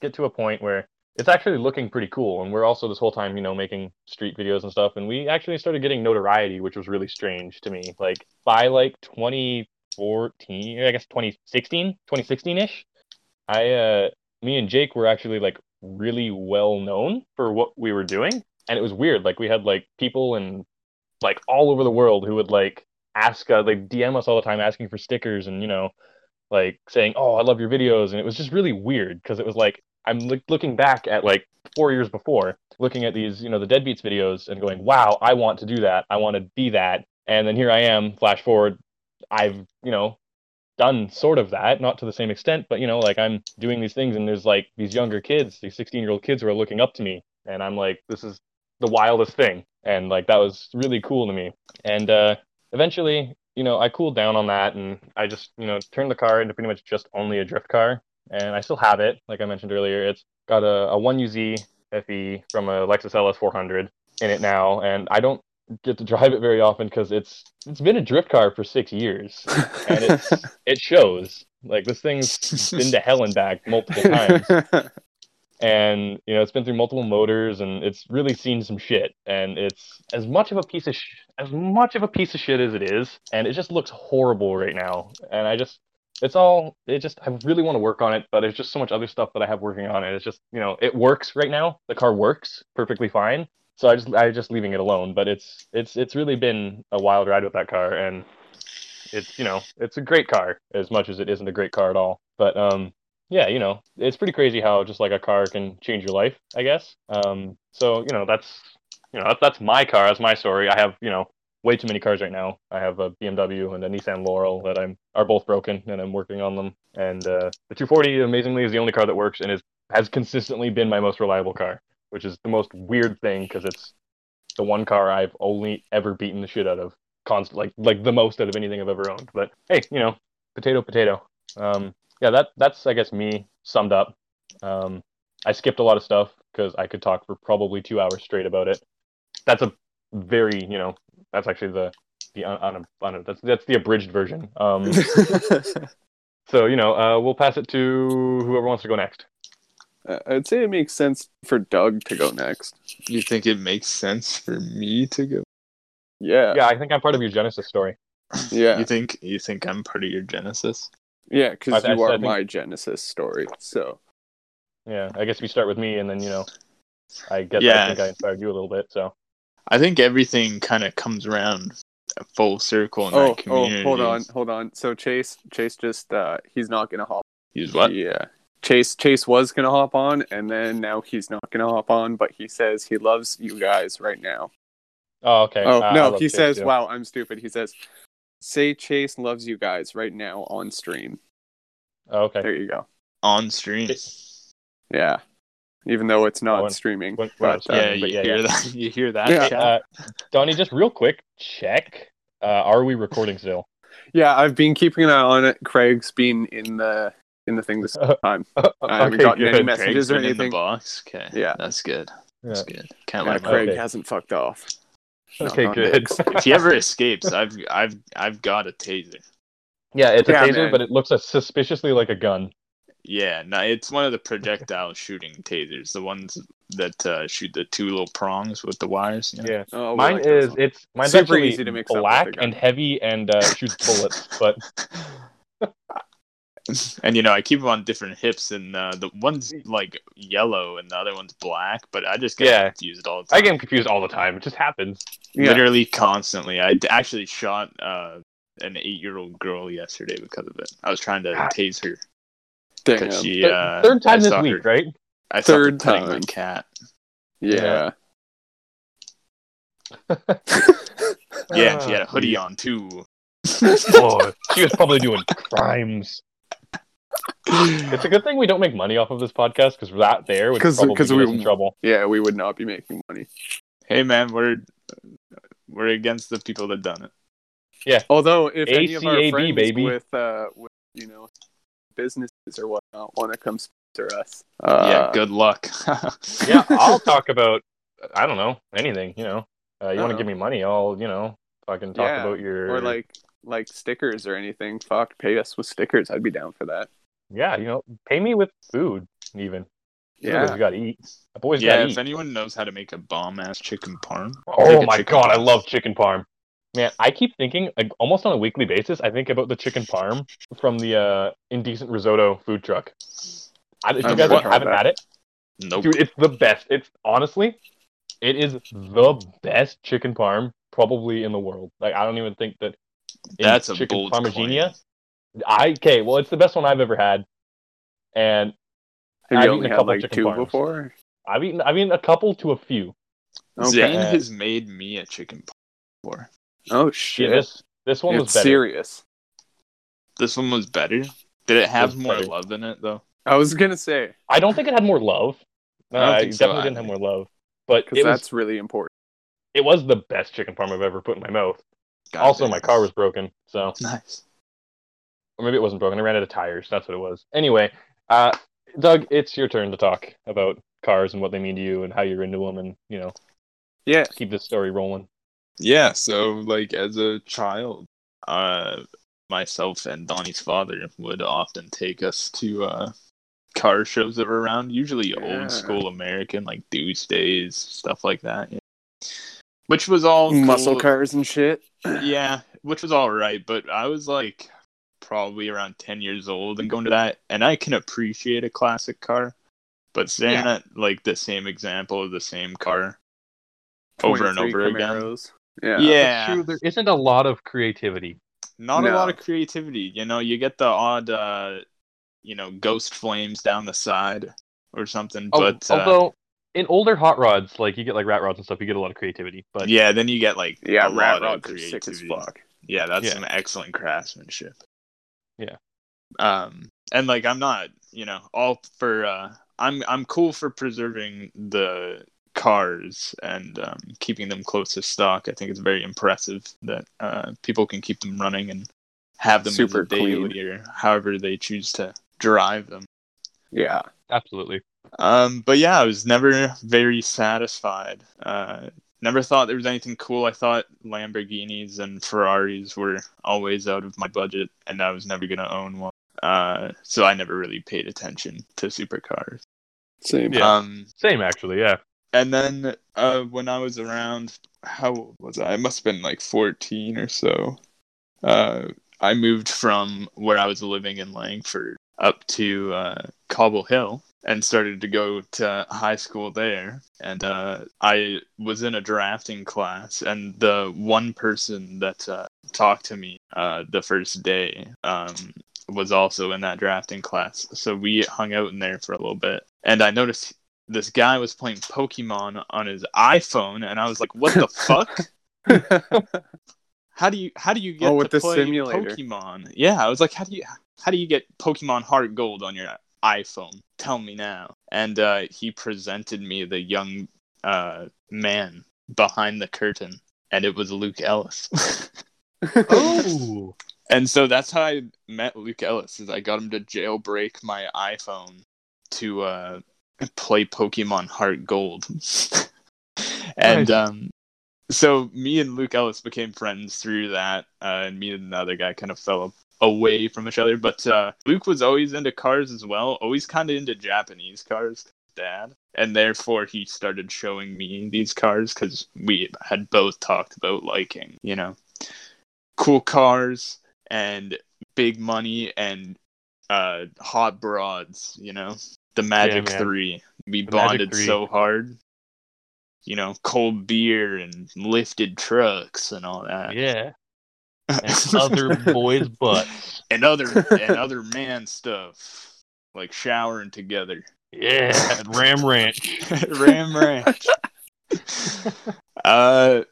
get to a point where it's actually looking pretty cool, and we're also this whole time, you know, making street videos and stuff, and we actually started getting notoriety, which was really strange to me. Like, by, like, twenty fourteen, I guess twenty sixteen, twenty sixteen-ish, I, uh, me and Jake were actually, like, really well-known for what we were doing, and it was weird. Like, we had, like, people in, like, all over the world who would, like, ask, uh, like, D M us all the time asking for stickers and, you know, like, saying, oh, I love your videos, and it was just really weird, because it was, like, I'm look, looking back at, like, four years before, looking at these, you know, the Deadbeats videos and going, wow, I want to do that. I want to be that. And then here I am, flash forward, I've, you know, done sort of that, not to the same extent, but, you know, like, I'm doing these things, and there's, like, these younger kids, these sixteen-year-old kids who are looking up to me, and I'm like, this is the wildest thing. And, like, that was really cool to me. And uh, eventually, you know, I cooled down on that, and I just, you know, turned the car into pretty much just only a drift car. And I still have it, like I mentioned earlier. It's got a, a one U Z F E from a Lexus L S four hundred in it now. And I don't get to drive it very often because it's it's been a drift car for six years. And it's, it shows. Like, this thing's been to hell and back multiple times. And, you know, it's been through multiple motors, and it's really seen some shit. And it's as much of a piece of sh- as much of a piece of shit as it is. And it just looks horrible right now. And I just... It's all, it just, I really want to work on it, but there's just so much other stuff that I have working on it. It's just, you know, it works right now. The car works perfectly fine. So I just, I just leaving it alone, but it's, it's, it's really been a wild ride with that car, and it's, you know, it's a great car as much as it isn't a great car at all. But, um, yeah, you know, it's pretty crazy how just like a car can change your life, I guess. Um, so, you know, that's, you know, that's, that's my car. That's my story. I have, you know, way too many cars right now. I have a B M W and a Nissan Laurel that I'm are both broken, and I'm working on them. And uh, the two forty, amazingly, is the only car that works and is has consistently been my most reliable car, which is the most weird thing because it's the one car I've only ever beaten the shit out of, const- like like the most out of anything I've ever owned. But hey, you know, potato, potato. Um, yeah, that that's I guess me summed up. Um, I skipped a lot of stuff because I could talk for probably two hours straight about it. That's a very you know. That's actually the the on un- un- un- that's that's the abridged version. Um, so you know, uh, we'll pass it to whoever wants to go next. Uh, I'd say it makes sense for Doug to go next. You think it makes sense for me to go? Yeah. Yeah, I think I'm part of your Genesis story. Yeah. You think you think I'm part of your Genesis? Yeah, because you I, are I think... my Genesis story. So. Yeah, I guess we start with me, and then you know, I guess yeah. I think I inspired you a little bit. So. I think everything kind of comes around full circle in oh, that community. Oh, hold on, hold on. So Chase, Chase just, uh, he's not going to hop on. He's what? Yeah. Chase Chase was going to hop on, and then now he's not going to hop on, but he says he loves you guys right now. Oh, okay. Oh, uh, no, he Chase says, too. Wow, I'm stupid. He says, say Chase loves you guys right now on stream. Oh, okay. There you go. On stream. Yeah. Even though it's not oh, when, streaming. When, when but, yeah, um, but yeah, you, yeah. Hear that, you hear that. Yeah. Uh, Donnie, just real quick, check. Uh, are we recording still? Yeah, I've been keeping an eye on it. Craig's been in the in the thing this whole time. Uh, okay, I haven't gotten good. any messages or anything. In the box. Okay, yeah. That's good. That's yeah. good. Can't yeah, let Craig okay. hasn't fucked off. Okay, good. If he ever escapes, I've I've I've got a taser. Yeah, it's yeah, a taser, man. But it looks a, suspiciously like a gun. Yeah, no, it's one of the projectile shooting tasers, the ones that uh, shoot the two little prongs with the wires. You know? Yeah, oh, mine like is it's mine's super actually easy to mix black up and heavy and uh, shoots bullets, but. And you know, I keep them on different hips, and uh, the one's like yellow, and the other one's black. But I just get yeah. confused all the time. I get confused all the time. It just happens, yeah. literally constantly. I actually shot uh, an eight-year-old girl yesterday because of it. I was trying to God. tase her. Because she uh, third time I this week, her, right? I third time my cat. Yeah. Yeah, yeah, and she had a hoodie on too. Oh, she was probably doing crimes. It's a good thing we don't make money off of this podcast, because that there would Cause, probably cause we, in trouble. Yeah, we would not be making money. Hey, man, we're we're against the people that done it. Yeah. Although, if A C A B, any of our friends baby. With, uh, with, you know, businesses or whatnot want to come sponsor us, uh, yeah, good luck. Yeah, I'll talk about, I don't know, anything, you know. Uh, you want to give me money, I'll, you know, fucking talk yeah, about your... Or, like, like stickers or anything. Fuck, pay us with stickers. I'd be down for that. Yeah, you know, pay me with food, even. Yeah, you gotta eat. Boys yeah, gotta if eat. Anyone knows how to make a bomb ass chicken parm. Oh my god, parm. I love chicken parm. Man, I keep thinking, like, almost on a weekly basis, I think about the chicken parm from the uh, Indecent Risotto food truck. I, if you guys like, haven't that. had it, nope. Dude, it's the best. It's honestly, it is the best chicken parm probably in the world. Like, I don't even think that. That's a chicken parmigiana. I okay, well, it's the best one I've ever had, and Have I've you eaten a couple had, like, two parms. Before. I've eaten, I've eaten a couple to a few. Okay. Zane has made me a chicken parm before. Oh shit! Yeah, this this one it's was better. Serious. This one was better. Did it have it more better. love in it though? I was gonna say I don't think it had more love. No, I, I definitely so, I didn't think. have more love, but it that's was, really important. It was the best chicken parm I've ever put in my mouth. God also, damn. My car was broken, so nice. Or maybe it wasn't broken. I ran out of tires. That's what it was. Anyway, uh, Doug, it's your turn to talk about cars and what they mean to you and how you're into them and, you know, yeah, keep this story rolling. Yeah, so, like, as a child, uh, myself and Donnie's father would often take us to uh, car shows that were around, usually yeah. old-school American, like Tuesdays, stuff like that. Yeah. Which was all muscle cool. cars and shit. Yeah, which was all right, but I was, like... probably around ten years old and going to that, and I can appreciate a classic car, but saying yeah. that like the same example of the same car over and over Camaros. again, yeah, yeah. True, there isn't a lot of creativity. Not no. a lot of creativity, you know. You get the odd, uh, you know, ghost flames down the side or something. Oh, but although uh, in older hot rods, like you get like rat rods and stuff, you get a lot of creativity. But yeah, then you get like yeah, a rat lot rods of sick as fuck. Yeah, that's yeah. some excellent craftsmanship. Yeah. Um, and like I'm not, you know, all for uh I'm I'm cool for preserving the cars and um keeping them close to stock. I think it's very impressive that uh people can keep them running and have them super daily or however they choose to drive them. Yeah, absolutely. Um but yeah, I was never very satisfied. Uh Never thought there was anything cool. I thought Lamborghinis and Ferraris were always out of my budget, and I was never going to own one. Uh, so I never really paid attention to supercars. Same. Yeah. Um, Same, actually, yeah. And then uh, when I was around, how old was I? I must have been like fourteen or so. Uh, I moved from where I was living in Langford up to uh, Cobble Hill. And started to go to high school there. And uh, I was in a drafting class. And the one person that uh, talked to me uh, the first day um, was also in that drafting class. So we hung out in there for a little bit. And I noticed this guy was playing Pokemon on his iPhone. And I was like, what the fuck? How do you how do you get oh, to with the play simulator. Pokemon? Yeah, I was like, how do you how do you get Pokemon Heart Gold on your iPhone? Tell me now. And uh, he presented me the young uh, man behind the curtain, and it was Luke Ellis. Oh! And so that's how I met Luke Ellis, is I got him to jailbreak my iPhone to uh, play Pokemon Heart Gold. And nice. um, So me and Luke Ellis became friends through that, uh, and me and another guy kind of fell away from each other. But uh, Luke was always into cars as well, always kind of into Japanese cars, Dad. And therefore, he started showing me these cars because we had both talked about liking, you know, cool cars and big money and uh, hot broads, you know, the Magic yeah, three. We the bonded so hard. You know, cold beer and lifted trucks and all that. Yeah. And other boys' butts. And other and other man stuff. Like showering together. Yeah. At Ram Ranch. Ram Ranch. uh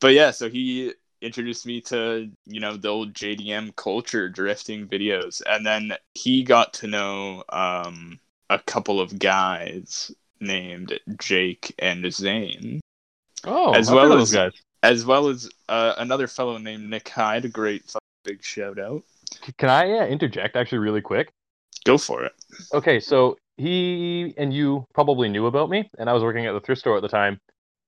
but yeah, so he introduced me to, you know, the old J D M culture, drifting videos. And then he got to know um a couple of guys named Jake and Zane. Oh, as well as guys. As well as uh, another fellow named Nick Hyde. A great big shout out. Can I uh, interject actually really quick? Go for it. Okay, so he and you probably knew about me, and I was working at the thrift store at the time,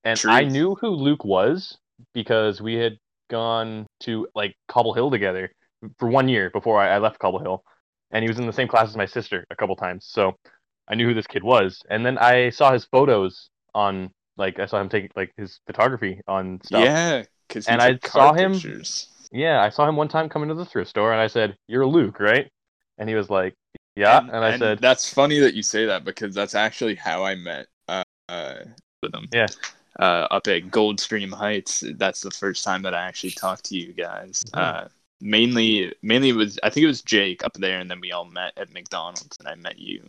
and True. I knew who Luke was because we had gone to like Cobble Hill together for one year before I, I left Cobble Hill, and he was in the same class as my sister a couple times. So I knew who this kid was, and then I saw his photos on, like, I saw him take, like, his photography on stuff. Yeah, because he took car pictures. Yeah, I saw him one time come into the thrift store, and I said, "You're Luke, right?" And he was like, "Yeah," and, and I and said... That's funny that you say that, because that's actually how I met uh, uh, with him. Yeah. Uh, up at Goldstream Heights, that's the first time that I actually talked to you guys. Mm-hmm. Uh, mainly, mainly it was, I think it was Jake up there, and then we all met at McDonald's, and I met you.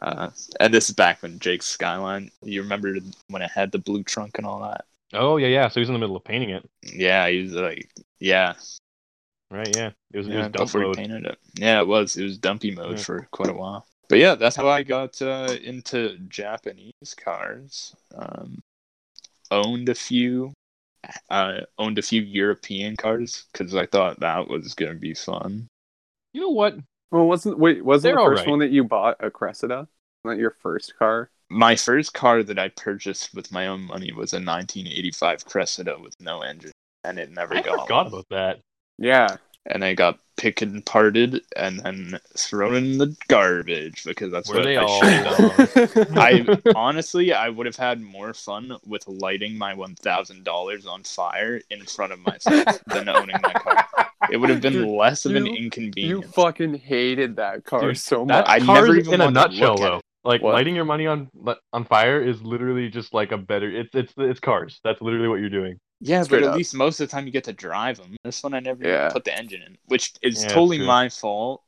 Uh, and this is back when Jake's Skyline. You remember when it had the blue trunk and all that? Oh yeah, yeah. So he's in the middle of painting it. Yeah, he was like, yeah, right, yeah. It was, yeah, it was dump mode. He painted it. Yeah, it was. It was dumpy mode yeah. for quite a while. But yeah, that's how I got uh, into Japanese cars. Um, owned a few, uh, owned a few European cars because I thought that was gonna be fun. You know what? Well, wasn't wait wasn't They're the first right. one that you bought a Cressida? Wasn't that your first car? My first car that I purchased with my own money was a nineteen eighty-five Cressida with no engine, and it never I got. I forgot one. about that. Yeah, and I got picked and parted and then thrown in the garbage because that's Were what they I all should have done. I honestly, I would have had more fun with lighting my one thousand dollars on fire in front of myself than owning my car. It would have been Dude, less of you, an inconvenience. You fucking hated that car Dude, so much. That car is in a nutshell, though. Like, what? Lighting your money on on fire is literally just like a better... It's it's it's cars. That's literally what you're doing. Yeah, Straight but at up. least most of the time you get to drive them. This one I never yeah. even put the engine in, which is yeah, totally true. my fault.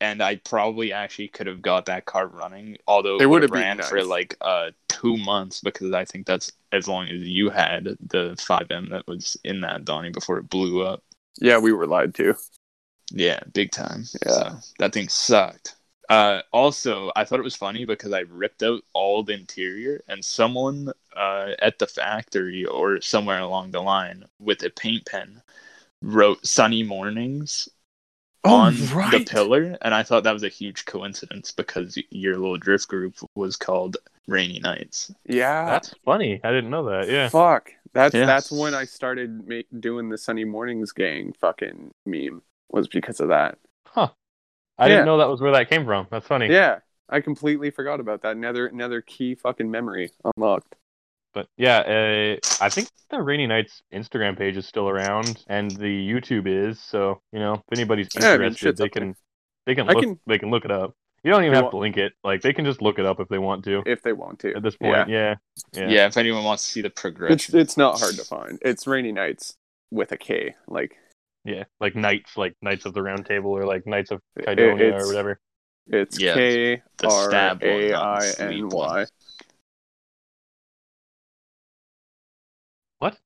And I probably actually could have got that car running, although it would have ran nice. for like uh, two months because I think that's as long as you had the five M that was in that, Donnie, before it blew up. Yeah, we were lied to. Yeah, big time. Yeah, so that thing sucked. Uh, also, I thought it was funny because I ripped out all the interior, and someone uh, at the factory or somewhere along the line with a paint pen wrote "Sunny Mornings" oh, on right. the pillar, and I thought that was a huge coincidence because your little drift group was called Rainy Nights. Yeah, that's funny. I didn't know that. Yeah, fuck. That's yeah. that's when I started make, doing the Sunny Mornings gang fucking meme was because of that. Huh. I yeah. didn't know that was where that came from. That's funny. Yeah, I completely forgot about that. Another another key fucking memory unlocked. But yeah, uh, I think the Rainy Nights Instagram page is still around, and the YouTube is. So you know, if anybody's interested, yeah, I mean, shit's they up can there. they can look can... they can look it up. You don't even have to link it. Like, they can just look it up if they want to. If they want to. At this point, yeah. Yeah, yeah. yeah if anyone wants to see the progression. It's, it's not hard to find. It's Rainy Nights with a K. Like, yeah, like Knights, like Knights of the Round Table or like Knights of Kydonia or whatever. It's yeah, K R A I N Y. What?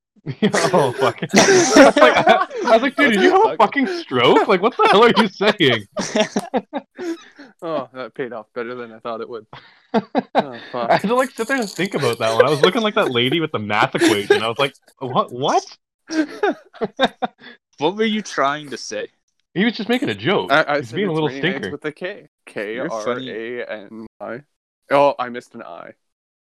Oh, fuck. I, was like, I, I was like, dude, did you have a fucking stroke? Like, what the hell are you saying? Oh, that paid off better than I thought it would. Oh, fuck. I had to, like, sit there and think about that one. I was looking like that lady with the math equation. I was like, what? What? What were you trying to say? He was just making a joke. I, I He's being a little stinker. With a K. K R A N Y. Oh, I missed an I.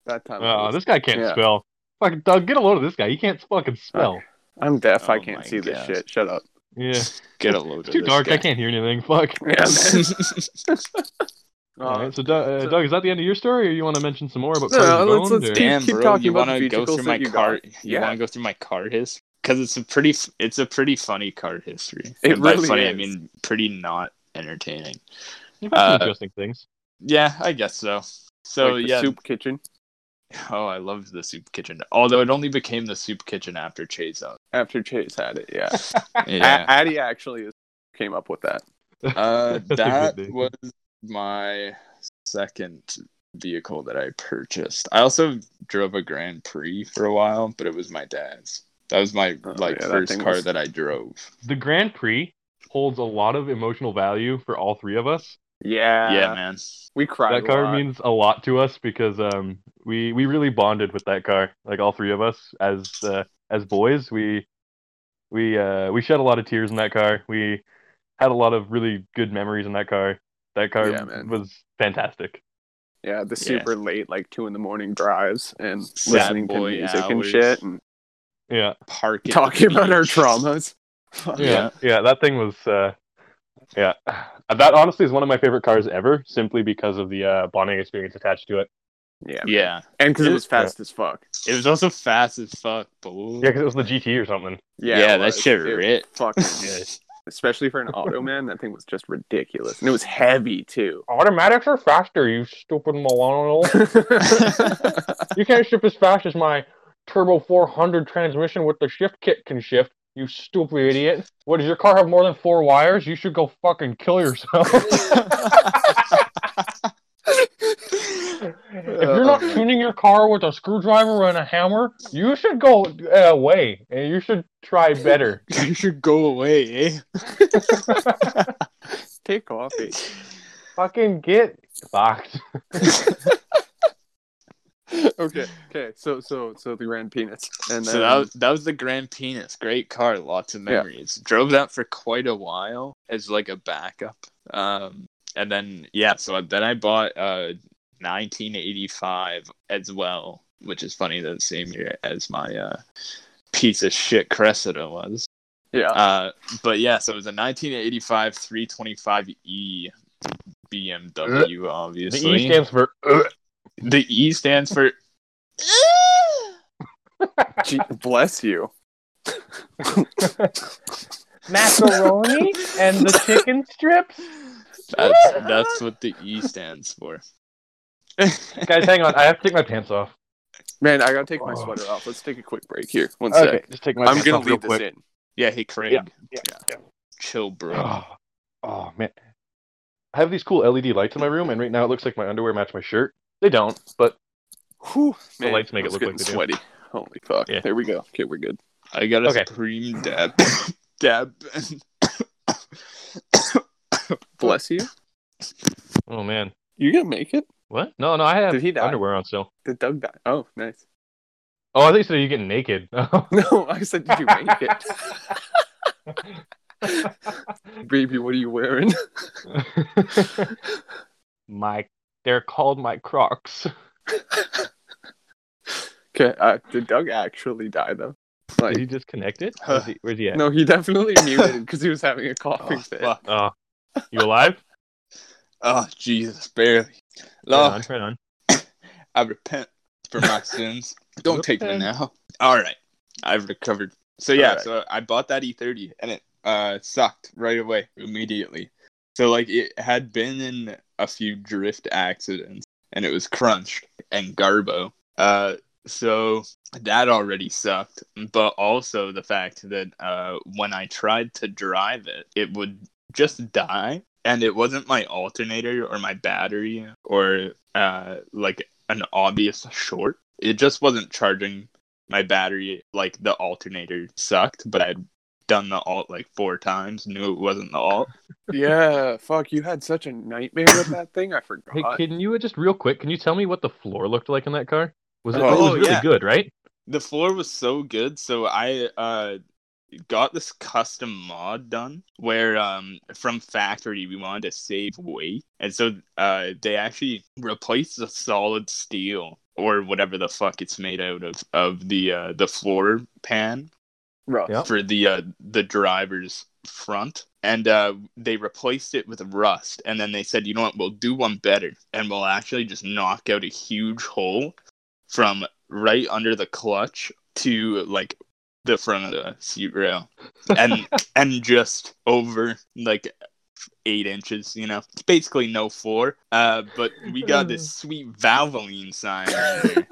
That time. Oh, this guy can't yeah. spell. Fucking Doug, get a load of this guy. He can't fucking spell. Okay. I'm deaf. Oh, I can't see God. This shit. Shut up. Yeah. Get a load of this. It's too dark. Guy. I can't hear anything. Fuck. Yeah, man. All right, so Doug, uh, Doug, is that the end of your story, or you want to mention some more about cars? No, let's, let's keep, Damn, keep bro, talking you about the vehicles go through my you car, You yeah. want to go through my car history? Because it's a pretty, it's a pretty funny car history. It and really by funny, is. I mean, pretty not entertaining. You've had uh, some interesting things. Yeah, I guess so. So like the yeah, soup kitchen. Oh, I loved the soup kitchen. Although it only became the soup kitchen after Chase out. After Chase had it, yeah. yeah. A- Addy actually came up with that. Uh, that was. My second vehicle that I purchased. I also drove a Grand Prix for a while, but it was my dad's. That was my oh, like yeah, first that car was... that I drove. The Grand Prix holds a lot of emotional value for all three of us. Yeah, yeah, man. We cried. That a car lot. means a lot to us because um we we really bonded with that car. Like all three of us as uh, as boys, we we uh we shed a lot of tears in that car. We had a lot of really good memories in that car. That car yeah, was fantastic. Yeah, the super yeah. late, like two in the morning drives and Sad listening to music hours. and shit, and yeah, parking, talking about our traumas. yeah. yeah, yeah, that thing was. Uh, yeah, that honestly is one of my favorite cars ever, simply because of the uh, bonding experience attached to it. Yeah, yeah, and because it, it was fast yeah. as fuck. It was also fast as fuck, boy. Yeah, because it was the G T or something. Yeah, yeah, that shit ripped. Fucking good. Especially for an auto, man, that thing was just ridiculous. And it was heavy, too. Automatics are faster, you stupid Milano. You can't shift as fast as my Turbo four hundred transmission with the shift kit can shift, you stupid idiot. What, does your car have more than four wires? You should go fucking kill yourself. If you're not tuning your car with a screwdriver and a hammer, you should go away. And you should try better. You should go away, eh? Take coffee. Fucking get fucked. okay, okay. So, so, so the Grand Penis. And then... So that was, that was the Grand Penis. Great car. Lots of memories. Yeah. Drove that for quite a while as like a backup. Um, and then yeah. So then I bought uh. nineteen eighty-five as well, which is funny that the same year as my uh, piece of shit Cressida was. Yeah. Uh, but yeah, so it was a nineteen eighty-five three twenty-five E B M W, obviously. The E stands for... Uh, the E stands for... Gee, bless you. Macaroni and the chicken strips? That's, that's what the E stands for. Guys, hang on. I have to take my pants off. Man, I gotta take oh. my sweater off. Let's take a quick break here. One okay, sec. Just take my I'm pants gonna off leave this quick. in. Yeah, hey Craig. Yeah, yeah, yeah. yeah. Chill, bro. Oh. oh man, I have these cool L E D lights in my room, and right now it looks like my underwear match my shirt. They don't, but Whew, man, the lights make it look like they sweaty. do. Holy fuck! Yeah. There we go. Okay, we're good. I got a okay. supreme dab, dab. Bless you. Oh man, you gonna make it? What? No, no, I have Did he die? underwear on still. Did Doug die? Oh, nice. Oh, I think so. You get naked. No, I said, did you make it? Baby, what are you wearing? my, they're called my Crocs. Okay, uh, did Doug actually die, though? Like, did he disconnect it? Huh. Where's, he, where's he at? No, he definitely muted because he was having a coughing fit. Oh, fuck. Oh, you alive? Oh, Jesus, barely. Lord, right on, right on. I repent for my sins. Don't okay. take me now. All right, I've recovered. So yeah, right. so I bought that E thirty, and it uh sucked right away, immediately. So like it had been in a few drift accidents, and it was crunched and garbo. Uh, so that already sucked. But also the fact that uh when I tried to drive it, it would just die. And it wasn't my alternator or my battery or, uh, like, an obvious short. It just wasn't charging my battery. Like, the alternator sucked, but I'd done the alt, like, four times. Knew it wasn't the alt. Yeah, fuck, you had such a nightmare with that thing. I forgot. Hey, can you, just real quick, can you tell me what the floor looked like in that car? Was It, oh, it was really yeah. good, right? The floor was so good, so I, uh... got this custom mod done where um from factory we wanted to save weight, and so uh they actually replaced the solid steel or whatever the fuck it's made out of, of the uh, the floor pan Rough. Yep. for the uh, the driver's front. And uh, they replaced it with rust. And then they said, you know what, we'll do one better. And we'll actually just knock out a huge hole from right under the clutch to, like, the front of the seat rail. And and just over, like, eight inches, you know. It's basically no floor. Uh, but we got this sweet Valvoline sign right there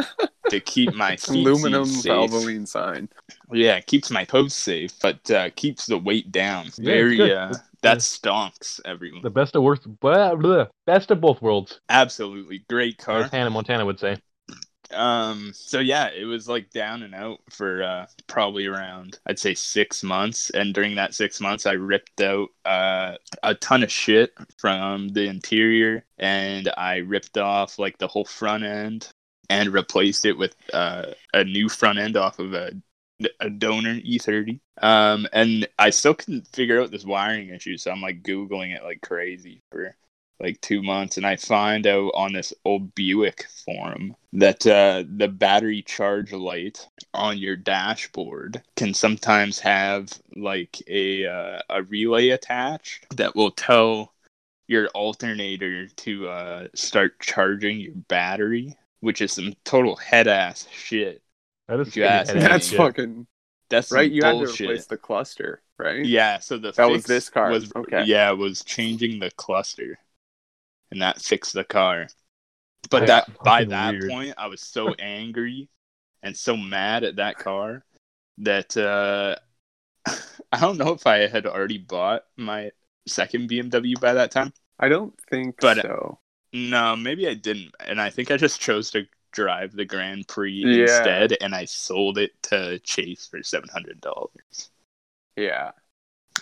to keep my aluminum Valvoline sign. Yeah, it keeps my toes safe, but uh, keeps the weight down. Yeah, Very, uh, that stonks everyone. The best of worst, blah, blah, best of both worlds. Absolutely great car. As Hannah Montana would say. Um. So yeah, it was like down and out for uh, probably around I'd say six months. And during that six months, I ripped out uh, a ton of shit from the interior, and I ripped off like the whole front end. And replaced it with uh, a new front end off of a, a donor E thirty. Um, and I still couldn't figure out this wiring issue, so I'm like Googling it like crazy for like two months. And I find out on this old Buick forum that uh, the battery charge light on your dashboard can sometimes have like a uh, a relay attached that will tell your alternator to uh, start charging your battery. Which is some total head ass shit. That is that's fucking that's right. You bullshit. Had to replace the cluster, right? Yeah. So the that fix was this car. Was, okay. Yeah, was changing the cluster, and that fixed the car. But that's that by that weird. point, I was so angry and so mad at that car that uh, I don't know if I had already bought my second B M W by that time. I don't think but, so. No, maybe I didn't, and I think I just chose to drive the Grand Prix yeah. instead, and I sold it to Chase for seven hundred dollars. Yeah.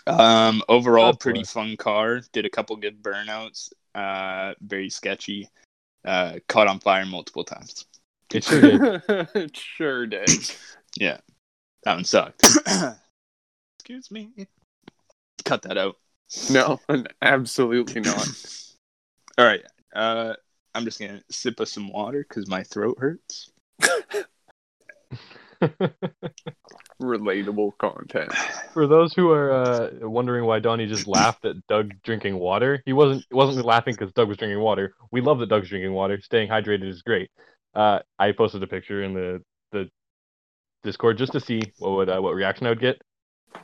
Um. Overall, That's pretty cool. fun car. Did a couple good burnouts. Uh. Very sketchy. Uh. Caught on fire multiple times. It sure did. It sure did. Yeah. That one sucked. Excuse me. Cut that out. No, absolutely not. All right. Uh, I'm just gonna sip of some water because my throat hurts. Relatable content. For those who are uh, wondering why Donnie just laughed at Doug drinking water, he wasn't he wasn't laughing because Doug was drinking water. We love that Doug's drinking water. Staying hydrated is great. Uh, I posted a picture in the, the Discord just to see what would uh, what reaction I would get,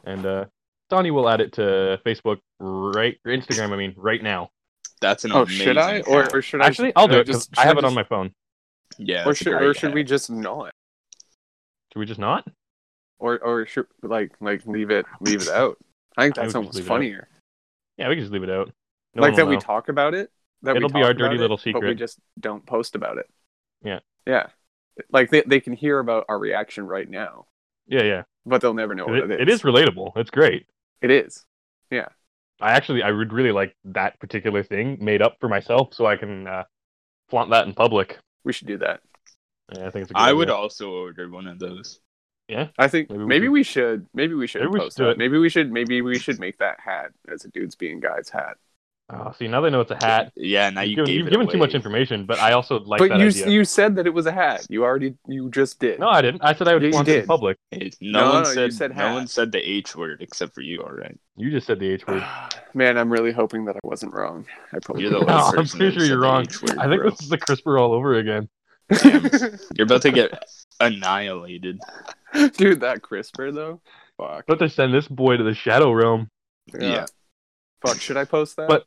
and uh, Donnie will add it to Facebook right or Instagram. I mean, right now. That's an oh, amazing should I? Or, or should I? Actually, I'll do it. Just, I have I just... it on my phone. Yeah. Or should, or should we just not? Should we just not? Or or should like like leave it leave it out? I think that's I almost funnier. Yeah, we can just leave it out. No like that know. we talk about it. That it'll be our dirty little it, secret. But we just don't post about it. Yeah. Yeah. Like they they can hear about our reaction right now. Yeah, yeah. But they'll never know what it, it is. It is relatable. It's great. It is. Yeah. I actually, I would really like that particular thing made up for myself so I can uh, flaunt that in public. We should do that. Yeah, I think it's a good I idea. would also order one of those. Yeah? I think maybe, maybe we, should. we should. Maybe we should maybe post we should. That. Maybe we should Maybe we should make that hat as a Dudes Being Guys hat. Oh, see, now they know it's a hat. Yeah, now you you've gave given, it You've given away. too much information, but I also like but that you, idea. But you said that it was a hat. You already, you just did. No, I didn't. I said I would yeah, flaunt it in public. It, no, no, one no, said, said no one said the H word except for you, all right. You just said the H word. Man, I'm really hoping that I wasn't wrong. I probably You're the last no, I'm pretty sure you're wrong. Word, I think bro. this is the CRISPR all over again. Damn. You're about to get annihilated. Dude, that CRISPR, though? Fuck. About to send this boy to the Shadow Realm. Yeah. yeah. Fuck, should I post that? But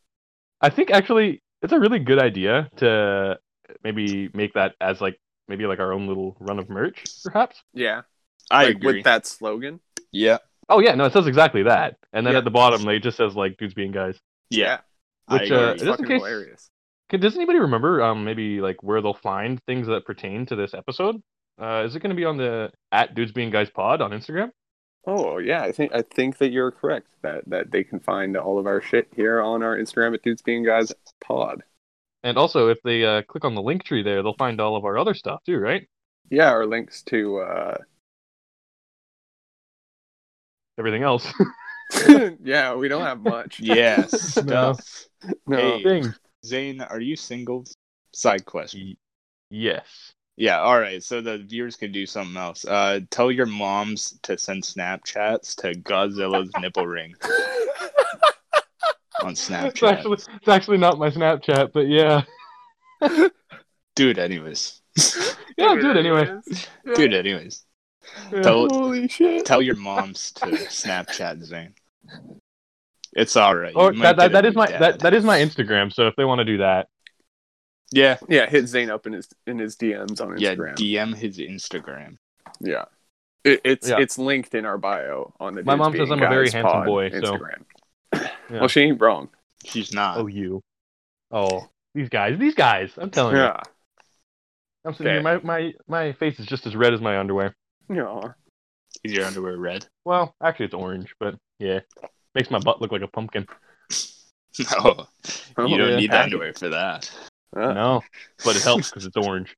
I think actually it's a really good idea to maybe make that as like maybe like our own little run of merch, perhaps. Yeah, I like, agree with that slogan. Yeah. Oh yeah, no, it says exactly that, and then yeah. at the bottom they just says like Dudes Being Guys. Yeah. Which uh, is fucking case, hilarious. Could, does anybody remember um maybe like where they'll find things that pertain to this episode? Uh, is it going to be on the at Dudes Being Guys pod on Instagram? Oh yeah, I think I think that you're correct that, that they can find all of our shit here on our Instagram at Dudes Being Guys Pod. And also, if they uh, click on the link tree there, they'll find all of our other stuff too, right? Yeah, our links to uh... everything else. Yeah, we don't have much. Yeah, stuff. No, no. Hey, Zane, are you single? Side question. Y- yes. Yeah, all right. So the viewers can do something else. Uh, tell your moms to send Snapchats to Godzilla's nipple ring on Snapchat. It's actually, it's actually not my Snapchat, but yeah. Dude, anyways. Yeah, dude, anyway. Yeah. Dude, anyways. Yeah, tell, holy shit. Tell your moms to Snapchat Zane. It's all right. Or that, that, that is my that, that is my Instagram. So if they want to do that. Yeah, yeah. Hit Zane up in his in his D Ms on Instagram. Yeah, D M his Instagram. Yeah, it, it's yeah. it's linked in our bio on the. My Dudes mom says I'm a very handsome boy. Instagram. So, yeah. Well, she ain't wrong. She's not. Oh, you. Oh, these guys, these guys. I'm telling yeah. you. I'm sitting okay. here. My, my my face is just as red as my underwear. No. Is your underwear red? Well, actually, it's orange, but yeah, makes my butt look like a pumpkin. No, oh, you don't yeah. need the underwear for that. Uh. No, but it helps because it's orange.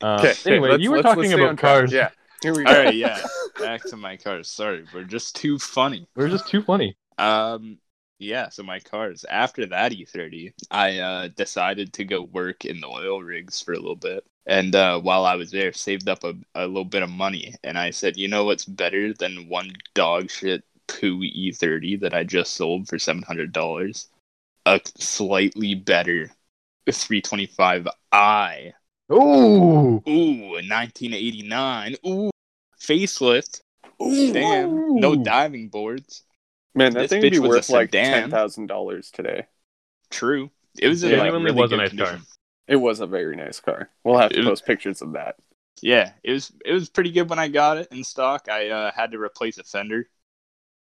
Uh, okay, anyway, okay, you were talking about cars. Yeah, here we go. All right, yeah, back to my cars. Sorry, we're just too funny. We're just too funny. Um, yeah. So my cars. After that E thirty, I uh, decided to go work in the oil rigs for a little bit, and uh, while I was there, saved up a, a little bit of money, and I said, you know what's better than one dog shit poo E thirty that I just sold for seven hundred dollars? A slightly better three twenty-five i. Ooh! Ooh, nineteen eighty-nine. Ooh! Facelift. Ooh! Damn. No diving boards. Man, that this thing would be worth like ten thousand dollars today. True. It was, yeah, like, really was a nice condition. car. It was a very nice car. We'll have to it post was... pictures of that. Yeah, it was It was pretty good when I got it in stock. I uh, had to replace a fender.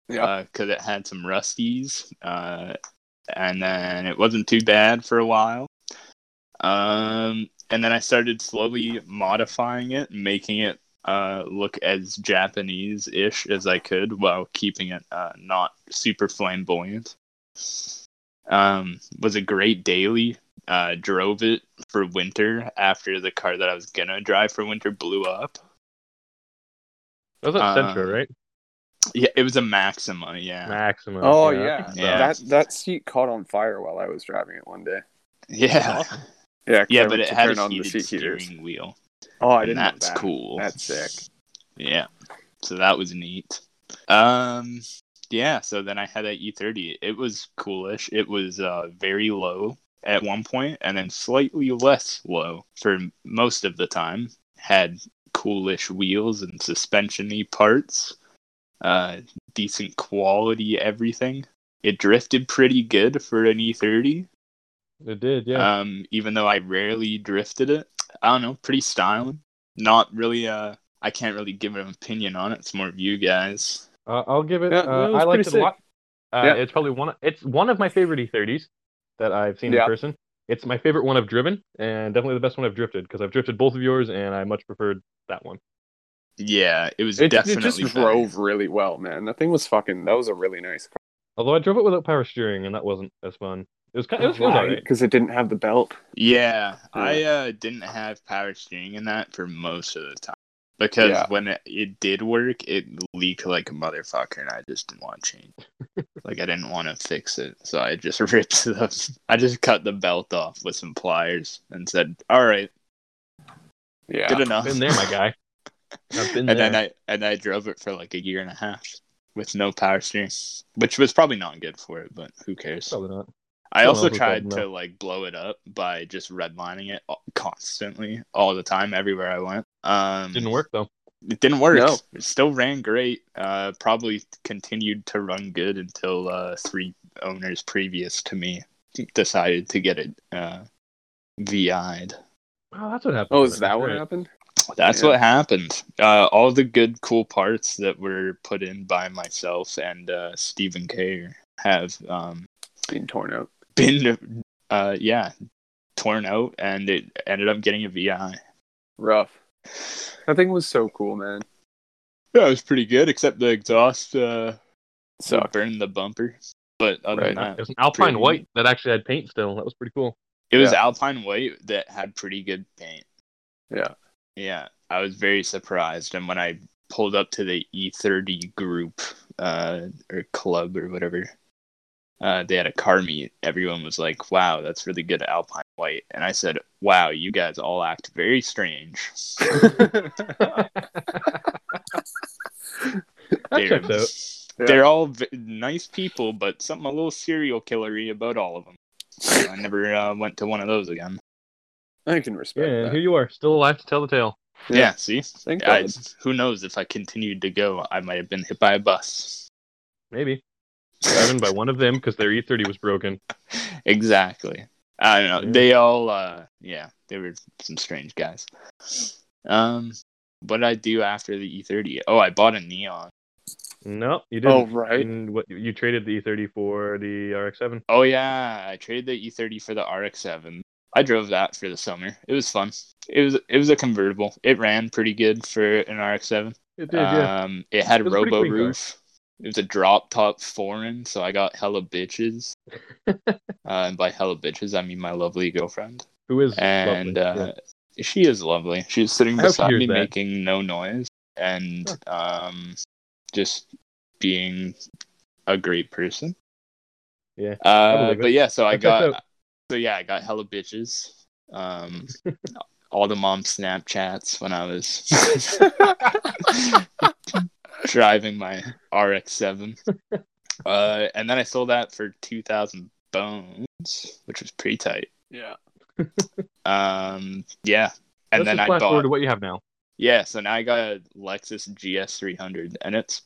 Yeah. Because uh, it had some rusties. Uh, and then it wasn't too bad for a while. Um, and then I started slowly modifying it, making it uh, look as Japanese-ish as I could while keeping it uh, not super flamboyant. Um, was a great daily. Uh, drove it for winter after the car that I was going to drive for winter blew up. That was a Sentra, um, right? Yeah, it was a Maxima, yeah. Maxima. Oh, yeah. yeah. That that seat caught on fire while I was driving it one day. Yeah. Yeah, yeah, but it had a heated steering wheel. Oh, I didn't know that. That's cool. That's sick. Yeah. So that was neat. Um, yeah, so then I had an E thirty. It was coolish. It was uh, very low at one point, and then slightly less low for most of the time. Had coolish wheels and suspension-y parts. Uh, decent quality everything. It drifted pretty good for an E thirty. It did, yeah. Um, even though I rarely drifted it. I don't know, pretty styling. Not really, uh, I can't really give an opinion on it. It's more of you guys. Uh, I'll give it, yeah, uh, it I liked it sick. a lot. Uh, yeah. It's probably one, it's one of my favorite E thirties that I've seen yeah. in person. It's my favorite one I've driven, and definitely the best one I've drifted, because I've drifted both of yours, and I much preferred that one. Yeah, it was it, definitely It just fun. drove really well, man. That thing was fucking, that was a really nice car. Although I drove it without power steering, and that wasn't as fun. It was kind of right because it didn't have the belt. Yeah, yeah. I uh, didn't have power steering in that for most of the time because yeah. when it, it did work, it leaked like a motherfucker, and I just didn't want to change. Like I didn't want to fix it, so I just ripped the. I just cut the belt off with some pliers and said, "All right, yeah, good enough." I've been there, my guy. I've been and there. then I and I drove it for like a year and a half with no power steering, which was probably not good for it, but who cares? Probably not. I, I also tried to, like, blow it up by just redlining it constantly, all the time, everywhere I went. Um, didn't work, though. It didn't work. No. It still ran great. Uh, probably continued to run good until uh, three owners previous to me decided to get it uh, V I'd. Oh, that's what happened. Oh, is that what happened? That's yeah. what happened. Uh, all the good, cool parts that were put in by myself and uh, Stephen Kerr have um, been torn out. Been, uh, yeah, torn out, and it ended up getting a V I. Rough. That thing was so cool, man. Yeah, it was pretty good, except the exhaust uh, so burned the bumper. But other right. than that, it was an Alpine White cool. that actually had paint still. That was pretty cool. It yeah. was Alpine White that had pretty good paint. Yeah, yeah. I was very surprised, and when I pulled up to the E thirty group uh, or club or whatever. uh, they had a car meet. Everyone was like, wow, that's really good Alpine White. And I said, wow, you guys all act very strange. They're, they're all v- nice people, but something a little serial killery about all of them. So I never uh, went to one of those again. I can respect yeah, that. Yeah, here you are, still alive to tell the tale. Yeah, yeah see? Thank I, God. Who knows, if I continued to go, I might have been hit by a bus. Maybe. Driven by one of them, because their E thirty was broken. Exactly. I don't know. Yeah. They all, uh, yeah, they were some strange guys. Um, what did I do after the E thirty? Oh, I bought a Neon. No, you didn't. Oh, right. And what, you traded the E thirty for the R X seven. Oh, yeah. I traded the E thirty for the R X seven. I drove that for the summer. It was fun. It was it was a convertible. It ran pretty good for an R X seven. It did, yeah. Um, it had it a robo roof. Car. It was a drop top foreign, so I got hella bitches. uh, and by hella bitches, I mean my lovely girlfriend, who is and lovely. Uh, yeah. She is lovely. She's sitting beside me, that. making no noise, and sure. um, just being a great person. Yeah. Uh, but it. yeah, so I, I got. So. So yeah, I got hella bitches. Um, all the mom Snapchats when I was driving my R X seven. Uh, and then I sold that for two thousand bones, which was pretty tight. Yeah. Um, yeah. And Let's then I bought... forward to what you have now. Yeah, so now I got a Lexus G S three hundred, and it's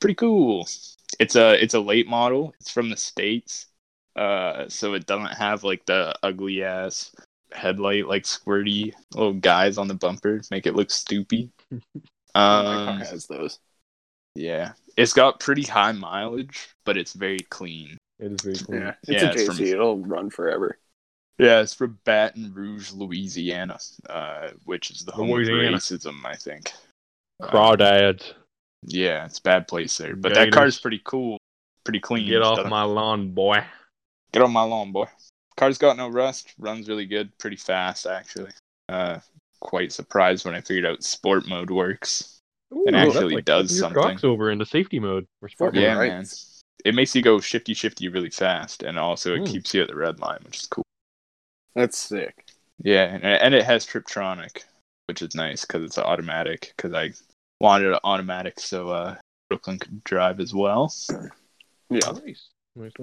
pretty cool. It's a It's a late model. It's from the States. Uh, so it doesn't have like the ugly ass headlight, like squirty little guys on the bumper, make it look stupid. Um, my car has those. Yeah, it's got pretty high mileage, but it's very clean. It is very clean. Yeah, it's yeah, a J C. It's from, it'll run forever. Yeah, it's from Baton Rouge, Louisiana, uh, which is the home Louisiana. of racism, I think. Crawdads. Uh, yeah, it's a bad place there, but Gators. That car's pretty cool, pretty clean. Get off my lawn, boy. Get on my lawn, boy. Car's got no rust. Runs really good. Pretty fast, actually. Uh, quite surprised when I figured out sport mode works. Ooh, it actually like does something. Your truck's over into safety mode. Or sport yeah, mode, right? man. It makes you go shifty-shifty really fast, and also it mm. keeps you at the red line, which is cool. That's sick. Yeah, and it has Triptronic, which is nice, because it's an automatic, because I wanted an automatic so uh, Brooklyn could drive as well. Yeah. Nice.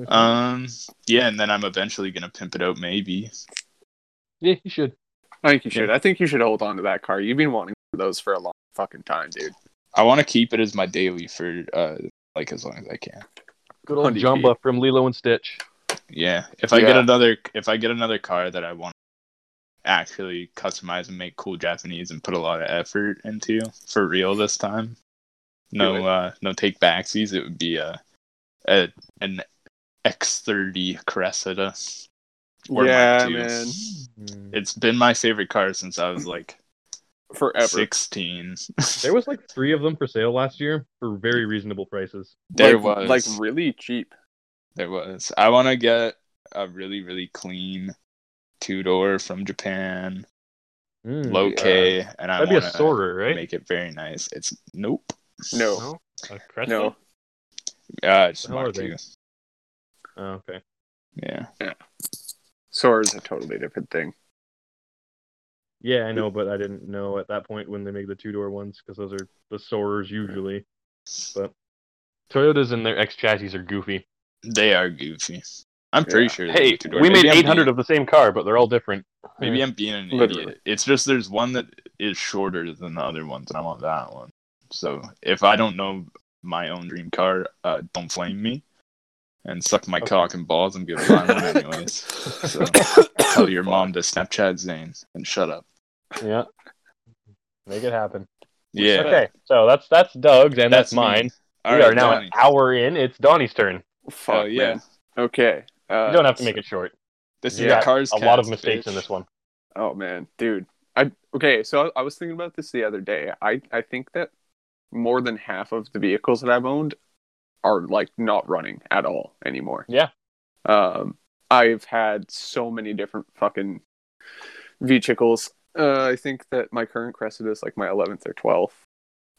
Um. Yeah, and then I'm eventually gonna pimp it out, maybe. Yeah, you should. I think you should. Yeah. I think you should hold on to that car. You've been wanting those for a long fucking time, dude. I want to keep it as my daily for uh, like as long as I can. Good old Jumba from Lilo and Stitch. Yeah. If I yeah. get another, if I get another car that I want to actually customize and make cool Japanese and put a lot of effort into for real this time, no, uh, no take backsies. It would be a, a an. X thirty Cressida. Or yeah, man. It's been my favorite car since I was like forever sixteen. There was like three of them for sale last year for very reasonable prices. There like, was like really cheap. There was. I want to get a really really clean two door from Japan, mm, low K, uh, and I want to right? make it very nice. It's nope, no, no. A Cressida? No. Yeah, uh, just Mark two. Oh, okay. Yeah. Yeah. Sora is a totally different thing. Yeah, I know, but I didn't know at that point when they make the two-door ones, because those are the Soras usually. But Toyotas and their X-chassis are goofy. They are goofy. I'm yeah. pretty sure. Hey, we made eight hundred being... of the same car, but they're all different. Maybe I'm being an Literally. idiot. It's just there's one that is shorter than the other ones, and I want that one. So if I don't know my own dream car, uh, don't flame me. And suck my okay. cock and balls and give fine one anyways. So tell your mom to Snapchat Zane and shut up. Yeah. Make it happen. Yeah. Okay. So that's that's Doug's and that's, that's mine. We right, are now Donnie. an hour in. It's Donnie's turn. Fuck, oh yeah. Man. Okay. Uh, you don't have to make it short. This you is got cars, a cats, lot of mistakes bitch. in this one. Oh man, dude. I okay. So I, I was thinking about this the other day. I I think that more than half of the vehicles that I've owned are like not running at all anymore. Yeah. Um, I've had so many different fucking vehicles. Uh, I think that my current Cressida is like my eleventh or twelfth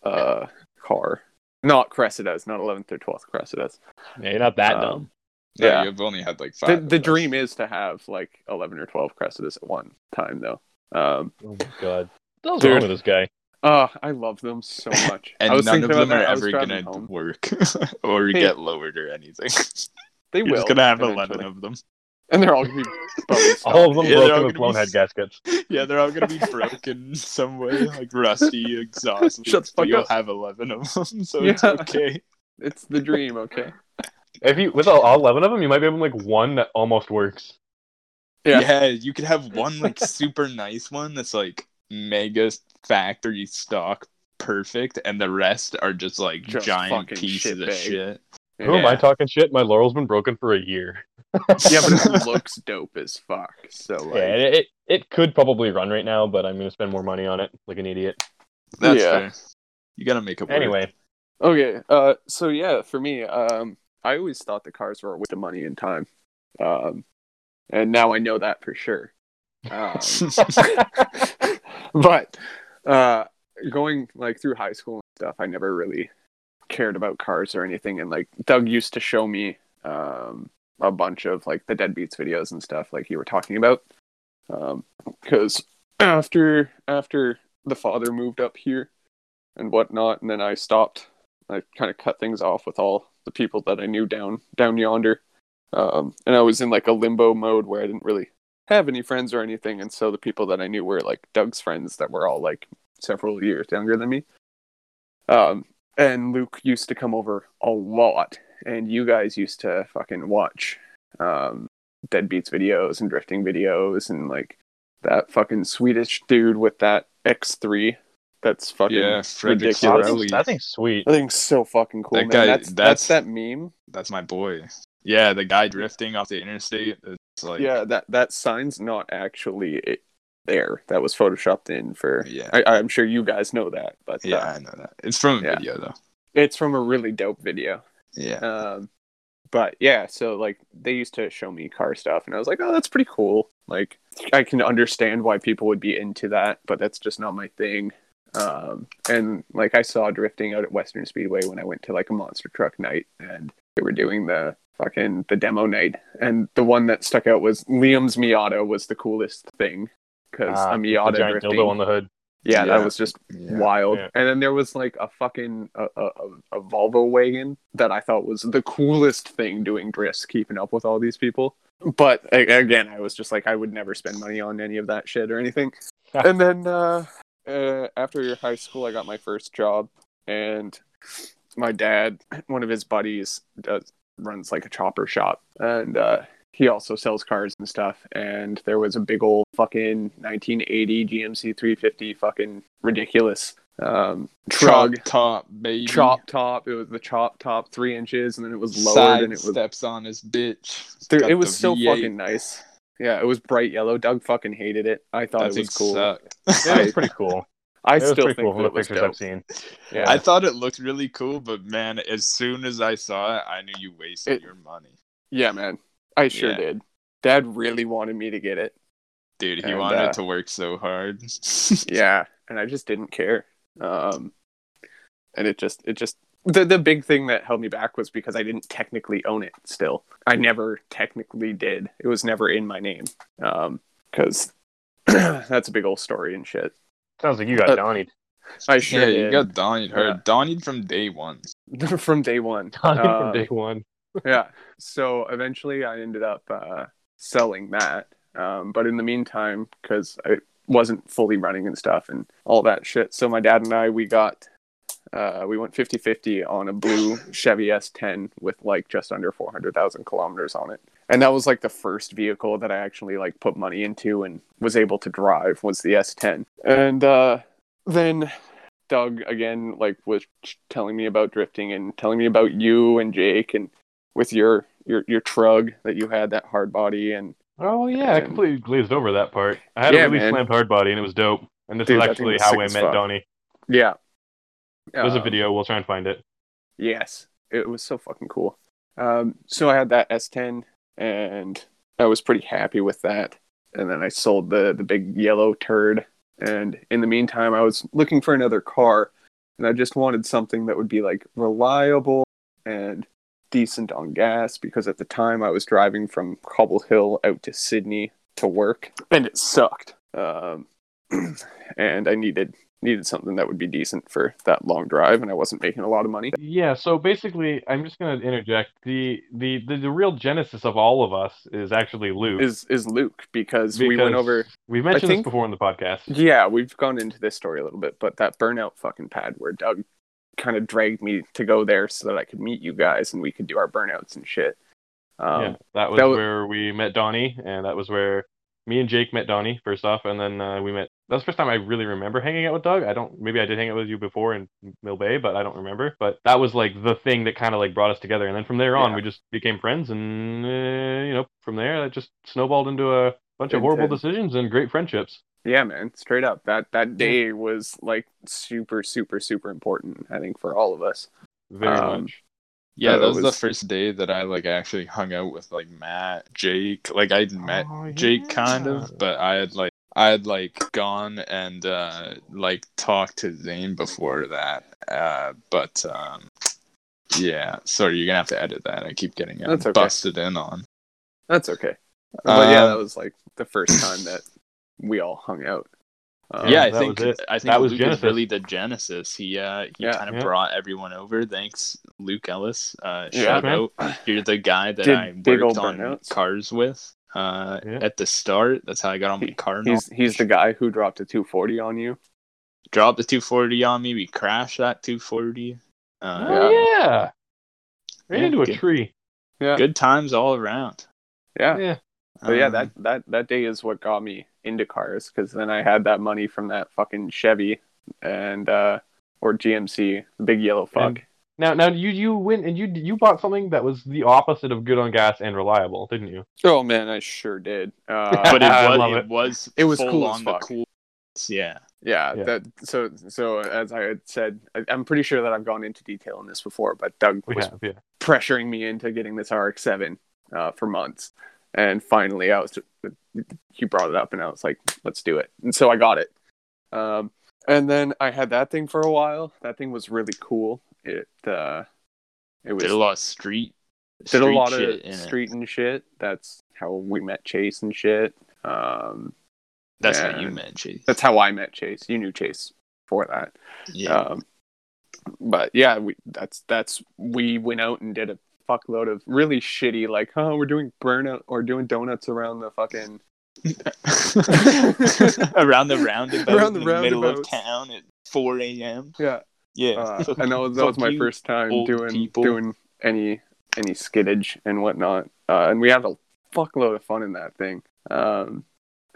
uh, car. Not Cressidas, not eleventh or twelfth Cressidas. Yeah, you're not that um, dumb. Yeah, you've only had like five. The, the dream is to have like eleven or twelve Cressidas at one time, though. Um, oh my god, what's wrong with this guy? Uh, I love them so much, and I was none of them are ever gonna home. work or hey. get lowered or anything. They You're will. Just gonna have eventually. eleven of them, and they're all gonna be all of them yeah, broken with blown be... head gaskets. Yeah, they're all gonna be broken some way, like rusty, exhausted. Shut the fuck You'll up. have eleven of them, so yeah. it's okay. It's the dream, okay. If you with all, all eleven of them, you might be able to like one that almost works. Yeah, yeah you could have one like super nice one that's like mega factory stock perfect, and the rest are just like just giant pieces shit of shit. Yeah. Who am I talking shit? My laurel's been broken for a year. Yeah, but it looks dope as fuck. So like... yeah, it, it it could probably run right now, but I'm gonna spend more money on it like an idiot. That's yeah. fair. You gotta make up. Anyway, work. okay. Uh, so yeah, for me, um. I always thought the cars were a waste of money and time. Um, and now I know that for sure. Um, but uh, going like through high school and stuff, I never really cared about cars or anything. And like Doug used to show me um, a bunch of like the Deadbeats videos and stuff like you were talking about. Because um, after after the father moved up here and whatnot, and then I stopped, I kind of cut things off with all the people that I knew down down yonder, um, and I was in like a limbo mode where I didn't really have any friends or anything, and so the people that I knew were like Doug's friends that were all like several years younger than me, um, and Luke used to come over a lot, and you guys used to fucking watch um, Deadbeats videos and drifting videos, and like that fucking Swedish dude with that X three. That's fucking yeah, ridiculous. That thing's sweet. That thing's so fucking cool. That man. Guy, that's, that's, that's that meme. That's my boy. Yeah, the guy drifting off the interstate. It's like yeah, that, that sign's not actually it, there. That was photoshopped in for. Yeah, I, I'm sure you guys know that. But yeah, uh, I know that. It's from a yeah. video though. It's from a really dope video. Yeah. Um, but yeah, so like they used to show me car stuff, and I was like, oh, that's pretty cool. Like I can understand why people would be into that, but that's just not my thing. Um, and like I saw drifting out at Western Speedway when I went to like a monster truck night, and they were doing the fucking the demo night, and the one that stuck out was Liam's Miata was the coolest thing because ah, a Miata giant drifting dildo on the hood. Yeah, yeah. that was just yeah. wild. Yeah. And then there was like a fucking a, a, a Volvo wagon that I thought was the coolest thing doing drifts, keeping up with all these people. But again, I was just like, I would never spend money on any of that shit or anything. And then. uh Uh, after high school, I got my first job, and my dad, one of his buddies, does, runs like a chopper shop, and uh, he also sells cars and stuff. And there was a big old fucking nineteen eighty G M C three fifty, fucking ridiculous um, truck. Chop top, baby. Chop top. It was the chop top, three inches, and then it was lowered. Side and it was steps on his bitch. There, it was so V eight. Fucking nice. Yeah, it was bright yellow. Doug fucking hated it. I thought that it was cool. Yeah, it was pretty cool. I it still think cool that it was dope. I've seen. Yeah. I thought it looked really cool, but man, as soon as I saw it, I knew you wasted it, your money. Yeah, man. I sure yeah. did. Dad really wanted me to get it. Dude, he and, wanted uh, to work so hard. Yeah, and I just didn't care. Um, and it just, it just... The the big thing that held me back was because I didn't technically own it still. I never technically did. It was never in my name. Um, because that's a big old story and shit. Sounds like you got uh, Donnied. I sure Yeah, did. You got Donnied. Her. Yeah. Donnied from day one. From day one. Donnied uh, from day one. Yeah. So eventually I ended up uh, selling that. Um, but in the meantime, because I wasn't fully running and stuff and all that shit. So my dad and I, we got... Uh, we went fifty-fifty on a blue Chevy S ten with like just under four hundred thousand kilometers on it. And that was like the first vehicle that I actually like put money into and was able to drive was the S ten. And uh, then Doug again like was telling me about drifting and telling me about you and Jake and with your your, your trug that you had, that hard body. And oh yeah, and, I completely glazed over that part. I had yeah, a really man. slammed hard body and it was dope. And this Dude, is actually how I met Donnie. Yeah. There's um, a video. We'll try and find it. Yes. It was so fucking cool. Um, so I had that S ten, and I was pretty happy with that. And then I sold the, the big yellow turd. And in the meantime, I was looking for another car, and I just wanted something that would be, like, reliable and decent on gas because at the time I was driving from Cobble Hill out to Sydney to work, and it sucked. Um, and I needed needed something that would be decent for that long drive, and I wasn't making a lot of money. Yeah, so basically, I'm just going to interject. The, the the the real genesis of all of us is actually Luke. Is is Luke, because, because we went over... We've mentioned think, this before in the podcast. Yeah, we've gone into this story a little bit, but that burnout fucking pad where Doug kind of dragged me to go there so that I could meet you guys and we could do our burnouts and shit. Um, yeah, that was that where was... we met Donnie, and that was where... Me and Jake met Donnie, first off, and then uh, we met... That was the first time I really remember hanging out with Doug. I don't... Maybe I did hang out with you before in Mill Bay, but I don't remember. But that was, like, the thing that kind of, like, brought us together. And then from there on, yeah. we just became friends. And, uh, you know, from there, that just snowballed into a bunch of horrible decisions and great friendships. Yeah, man. Straight up. That, that day was, like, super, super, super important, I think, for all of us. Very um, much. Yeah, that, that was, was the first day that I, like, actually hung out with, like, Matt, Jake. Like, I'd met oh, yeah. Jake, kind of, but I had, like, I had, like, gone and, uh, like, talked to Zane before that. Uh, but, um, yeah. Sorry, you're gonna have to edit that. I keep getting um, okay. busted in on. That's okay. But, um, yeah, that was, like, the first time that we all hung out. Um, yeah, I think I think that was Luke really the genesis. He uh, he yeah, kind of yeah. brought everyone over. Thanks, Luke Ellis. Uh, yeah, shout man. out, you're the guy that Did I worked on burnouts. Cars with uh, yeah. at the start. That's how I got on my car. He's knowledge. he's the guy who dropped a two forty on you. Dropped the two forty on me. We crashed that two forty. Uh, oh yeah, yeah. ran yeah, into good, a tree. Yeah, good times all around. Yeah, yeah. But um, yeah, that, that, that day is what got me into cars, because then I had that money from that fucking Chevy and uh or G M C, the big yellow fuck. Now, now you you went and you you bought something that was the opposite of good on gas and reliable, didn't you? Oh man, I sure did. Uh, but it was, it was it was cool on as fuck. The cool. Yeah. yeah, yeah. That so so as I had said, I, I'm pretty sure that I've gone into detail on this before, but Doug was yeah, yeah. pressuring me into getting this R X seven uh, for months. And finally, I was. He brought it up, and I was like, "Let's do it." And so I got it. Um, and then I had that thing for a while. That thing was really cool. It uh, it was did a lot of street, street did a lot shit of street it. and shit. That's how we met Chase and shit. Um, that's and how you met Chase. That's how I met Chase. You knew Chase before that. Yeah. Um, but yeah, we that's that's we went out and did a. fuckload of really shitty, like, oh, we're doing burnout or doing donuts around the fucking around the roundabout around the, in the roundabouts. Middle of town at four a.m. Yeah, yeah. Uh, so, and that was, that was my first time doing people. doing any any skiddage and whatnot. Uh, and we had a fuckload of fun in that thing. Um,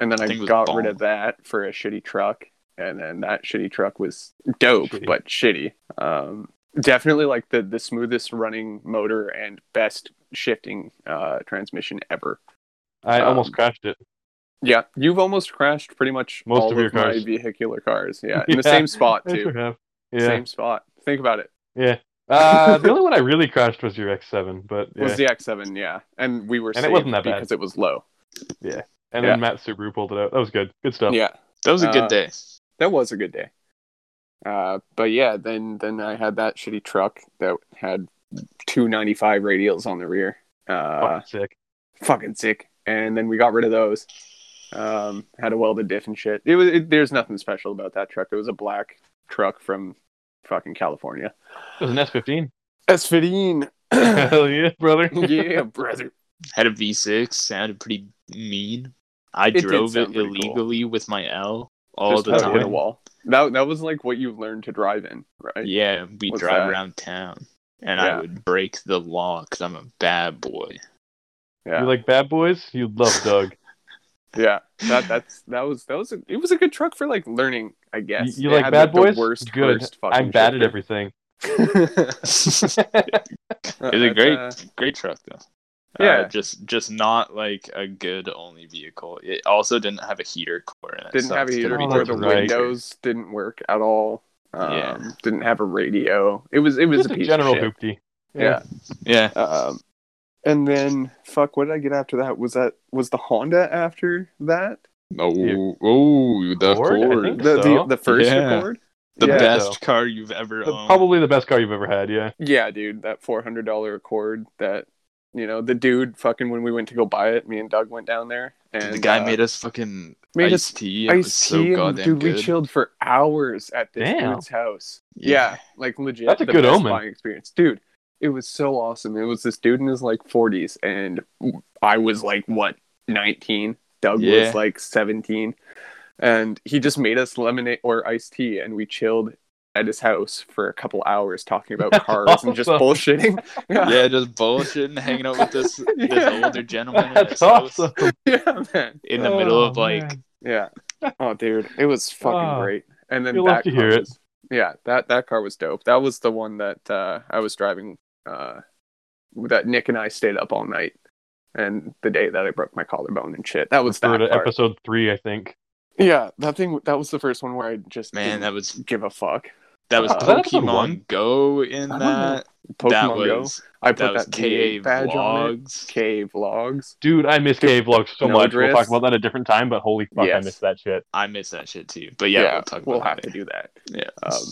and then I, I got rid of that for a shitty truck, and then that shitty truck was dope shitty. but shitty. Um, Definitely, like, the, the smoothest running motor and best shifting uh, transmission ever. I um, almost crashed it. Yeah, you've almost crashed pretty much Most all of, your of cars. my vehicular cars. Yeah, in yeah, the same spot, too. Sure yeah. Same spot. Think about it. Yeah. Uh, the only one I really crashed was your X seven. But yeah. was the X seven, yeah. And we were and saved it wasn't that bad. Because it was low. Yeah. And yeah. then Matt Subaru pulled it out. That was good. Good stuff. Yeah. That was a good uh, day. That was a good day. Uh, but yeah, then, then I had that shitty truck that had two ninety-five radials on the rear. Uh, fucking sick. Fucking sick. And then we got rid of those. Um, had a welded diff and shit. It was it, there's nothing special about that truck. It was a black truck from fucking California. It was an S fifteen. S fifteen. Hell yeah, brother. yeah, brother. Had a V six. Sounded pretty mean. I it drove it illegally cool. with my L all Just the time. Hit a wall. That that was like what you learned to drive in, right? Yeah, we What's drive that? around town, and yeah. I would break the law because I'm a bad boy. Yeah. You like bad boys? You love Doug. yeah, that that's that was that was a, it was a good truck for like learning, I guess. You, you like bad like boys? Worst, good. Worst I'm bad shit. at everything. It's a great uh... great truck though. Yeah, uh, just just not like a good only vehicle. It also didn't have a heater core in it. Didn't so have a heater core. The right. windows didn't work at all. Um, yeah. Didn't have a radio. It was it was just a piece a general of shit. Hoopty. Yeah, yeah. yeah. Um, and then fuck, what did I get after that? Was that was the Honda after that? No, oh, yeah. oh, the Accord. Accord. The, so. the the first yeah. Accord. The yeah, best so. car you've ever the, owned. Probably the best car you've ever had, yeah. Yeah, dude, that four hundred dollars Accord that, you know, the dude fucking, when we went to go buy it, me and Doug went down there. And dude, the guy uh, made us fucking made iced tea. It was so tea, goddamn dude, good. Dude, we chilled for hours at this Damn. dude's house. Yeah. yeah, like legit. That's a the good best omen. Buying experience. Dude, it was so awesome. It was this dude in his like forties, and I was like, what, nineteen? Doug yeah. was like seventeen. And he just made us lemonade or iced tea, and we chilled at his house for a couple hours talking about cars awesome. and just bullshitting. Yeah. yeah, just bullshitting, hanging out with this, yeah. this older gentleman. That's awesome. Yeah, man. In the oh, middle of like, man. yeah. Oh, dude, it was fucking oh, great. And then that, to car hear it. Was, yeah, that that car was dope. That was the one that uh, I was driving. Uh, that Nick and I stayed up all night, and the day that I broke my collarbone and shit. That was that car. Episode three, I think. Yeah, that thing. That was the first one where I just man, that was give a fuck. That was uh, Pokemon Go in that. Pokemon that was, Go. I put that, that K-vlogs. K-vlogs. Dude, I miss K-vlogs so no much. Address. We'll talk about that a different time, but holy fuck, yes. I miss that shit. I miss that shit too. But yeah, yeah we'll talk. About we'll have that. to do that. Yeah, um,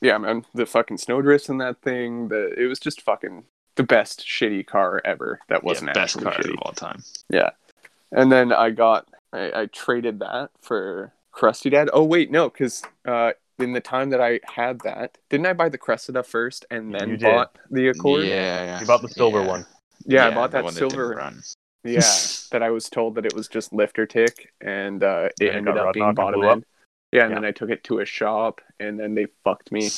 yeah, man. The fucking snow drifts in that thing. The it was just fucking the best shitty car ever. That wasn't yeah, actually best car shitty. of all time. Yeah, and then I got. I, I traded that for Crusty Dad. Oh, wait, no, because uh, in the time that I had that, didn't I buy the Cressida first and then bought the Accord? Yeah, yeah. You bought the silver yeah. one. Yeah, yeah, I bought that silver one. Yeah, that I was told that it was just lifter tick, and uh, it ended up being bottom end. Yeah, and yeah. then I took it to a shop, and then they fucked me.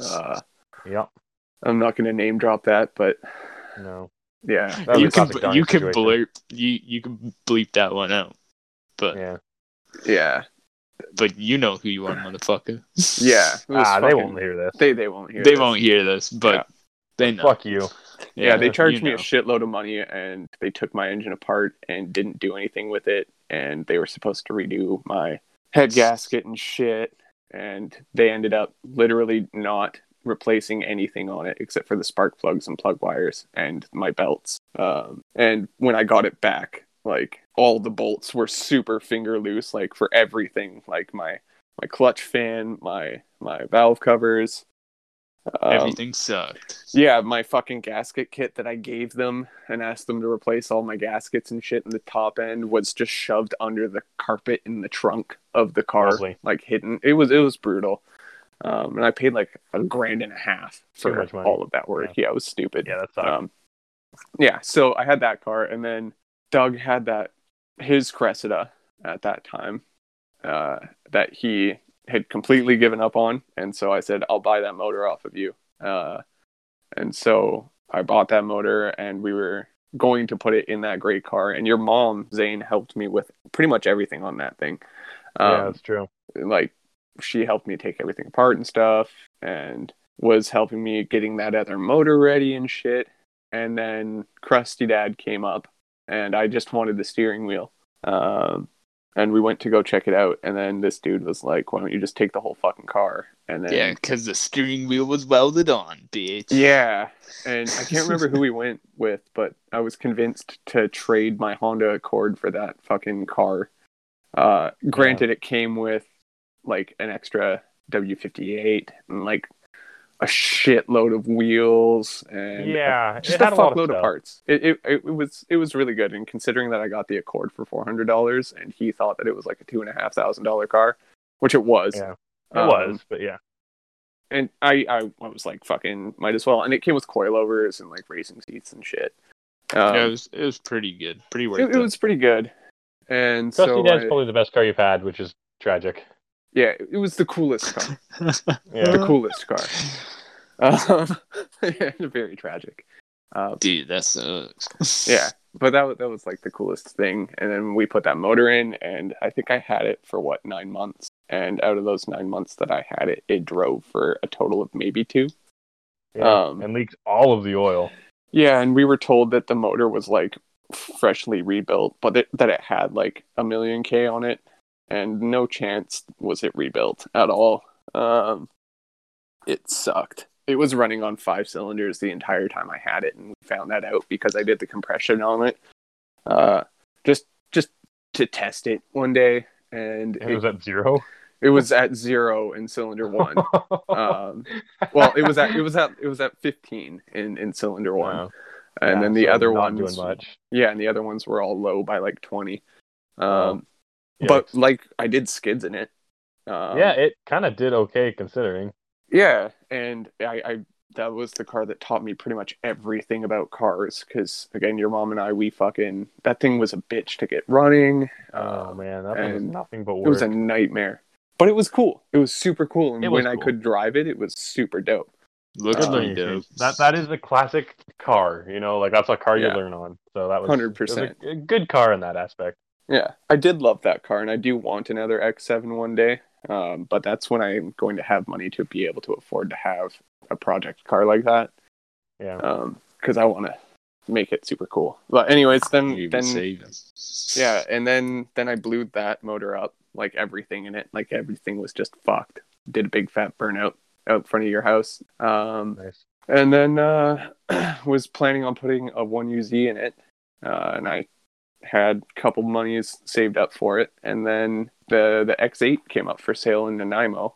Uh, yeah. I'm not going to name drop that, but... No. Yeah. You can, you, can blurp, you, you can bleep that one out. But yeah, yeah, but you know who you are, motherfucker. Yeah, ah, fucking, they won't hear this. They they won't hear. They this. won't hear this. But yeah. they know. Fuck you. Yeah, yeah they charged you me know. a shitload of money, and they took my engine apart and didn't do anything with it. And they were supposed to redo my head gasket and shit. And they ended up literally not replacing anything on it except for the spark plugs and plug wires and my belts. Um, and when I got it back, like. all the bolts were super finger loose, like for everything, like my my clutch fan, my my valve covers, um, everything sucked. Yeah, my fucking gasket kit that I gave them and asked them to replace all my gaskets and shit in the top end was just shoved under the carpet in the trunk of the car, Lovely. like hidden. It was it was brutal, um, and I paid like a grand and a half for all of that work. Yeah, yeah it was stupid. Yeah, that sucked. Um, yeah, so I had that car, and then Doug had that. his Cressida at that time uh, that he had completely given up on. And so I said, I'll buy that motor off of you. Uh, and so I bought that motor, and we were going to put it in that great car. And your mom, Zane, helped me with pretty much everything on that thing. Um, yeah, that's true. Like, she helped me take everything apart and stuff, and was helping me getting that other motor ready and shit. And then Crusty Dad came up, and I just wanted the steering wheel. Um, and we went to go check it out. And then this dude was like, why don't you just take the whole fucking car? And then, yeah, because the steering wheel was welded on, bitch. Yeah. And I can't remember who we went with, but I was convinced to trade my Honda Accord for that fucking car. Uh, granted, yeah. it came with, like, an extra W fifty-eight and, like, a shitload of wheels and yeah, just a fuckload of, of parts. It, it it was it was really good, and considering that I got the Accord for four hundred dollars, and he thought that it was like a two and a half thousand dollar car, which it was. Yeah, it um, was, but yeah. And I, I I was like, fucking might as well. And it came with coilovers and like racing seats and shit. Um, yeah, it was it was pretty good, pretty worth it. It, it was pretty good. And Crusty so Dad's I, probably the best car you've had, which is tragic. Yeah, it was the coolest car. yeah. The coolest car. Um, very tragic. Um, Dude, that sucks. yeah, but that was, that was like the coolest thing. And then we put that motor in, and I think I had it for, what, nine months? And out of those nine months that I had it, it drove for a total of maybe two. Yeah, um, and leaked all of the oil. Yeah, and we were told that the motor was, like, freshly rebuilt, but it, that it had, like, a million K on it. And no chance was it rebuilt at all. Um, it sucked. It was running on five cylinders the entire time I had it, and we found that out because I did the compression on it, uh, just just to test it one day. And it, it was at zero. It was at zero in cylinder one. um, well, it was at it was at it was at fifteen in, in cylinder one, wow. and yeah, then the so other ones, doing much. yeah, and the other ones were all low by like twenty. Um, yeah. But like I did skids in it. Um, yeah, it kind of did okay considering. Yeah, and I, I that was the car that taught me pretty much everything about cars. Because again, your mom and I, we fucking that thing was a bitch to get running. Oh um, man, that was nothing but work. It was a nightmare. But it was cool. It was super cool, and when cool. I could drive it, it was super dope. Looks um, like dope. That that is the classic car, you know, like that's a car yeah. you learn on. So that was one hundred percent a good car in that aspect. Yeah, I did love that car, and I do want another X seven one day. Um, but that's when I'm going to have money to be able to afford to have a project car like that. Yeah, because um, I want to make it super cool. But anyways, then then yeah, and then then I blew that motor up. Like everything in it, like everything was just fucked. Did a big fat burnout out front of your house. Um, nice. And then uh, was planning on putting a one U Z in it, uh, and I had a couple monies saved up for it. And then the the X eight came up for sale in Nanaimo,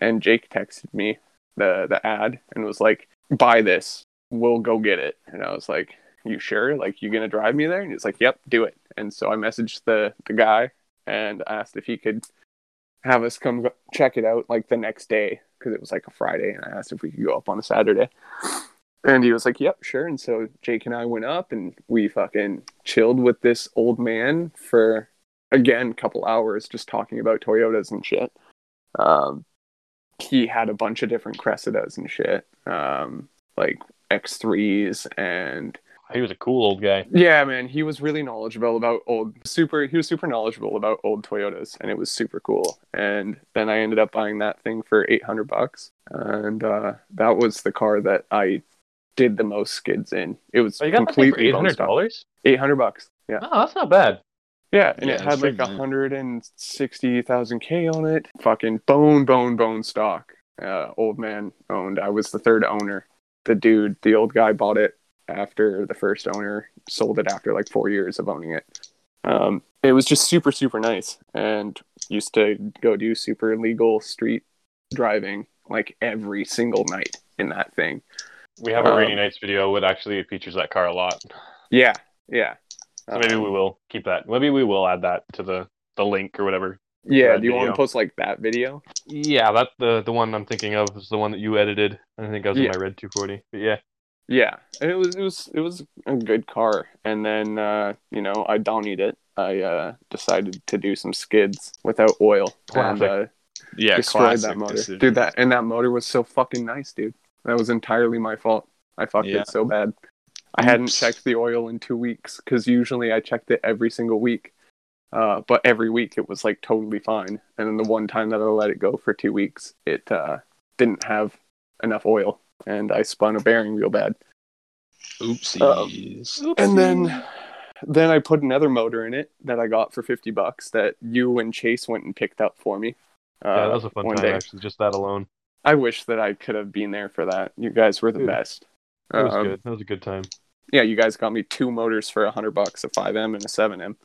and Jake texted me the the ad and was like, "Buy this, we'll go get it." And I was like, "You sure? Like, you gonna drive me there?" And he's like, "Yep, do it." And so I messaged the the guy and asked if he could have us come go- check it out like the next day, because it was like a Friday, and I asked if we could go up on a Saturday, and he was like, "Yep, sure." And so Jake and I went up, and we fucking chilled with this old man for again a couple hours, just talking about Toyotas and shit. Um, he had a bunch of different Cressidas and shit, um, like X threes and. He was a cool old guy. Yeah, man, he was really knowledgeable about old super. He was super knowledgeable about old Toyotas, and it was super cool. And then I ended up buying that thing for eight hundred bucks, and uh, that was the car that I did the most skids in. It was oh, completely eight hundred dollars. Eight hundred bucks. Yeah. Oh, that's not bad. Yeah, and yeah, it had like a hundred and sixty thousand K on it. Fucking bone, bone, bone stock. Uh, old man owned. I was the third owner. The dude, the old guy, bought it after the first owner sold it after like four years of owning it. Um, it was just super, super nice, and used to go do super legal street driving like every single night in that thing. We have a um, Rainy Nights video with actually it features that car a lot. Yeah, yeah. So maybe um, we will keep that. Maybe we will add that to the, the link or whatever. Yeah, do you video. want to post like that video? Yeah, that the, the one I'm thinking of is the one that you edited. I think I was yeah. in my Red two forty, but yeah. Yeah, and it was it was it was a good car, and then uh, you know I downied it. I uh, decided to do some skids without oil, classic. and uh, yeah, destroyed that motor, decision. dude. That and that motor was so fucking nice, dude. That was entirely my fault. I fucked yeah. it so bad. Oops. I hadn't checked the oil in two weeks because usually I checked it every single week, uh, but every week it was like totally fine. And then the one time that I let it go for two weeks, it uh, didn't have enough oil. And I spun a bearing real bad. Oopsies. Um, and then then I put another motor in it that I got for fifty bucks that you and Chase went and picked up for me. Uh, yeah, that was a fun time, day. actually, just that alone. I wish that I could have been there for that. You guys were the Dude, best. That was um, good. That was a good time. Yeah, you guys got me two motors for one hundred bucks, a five M and a seven M.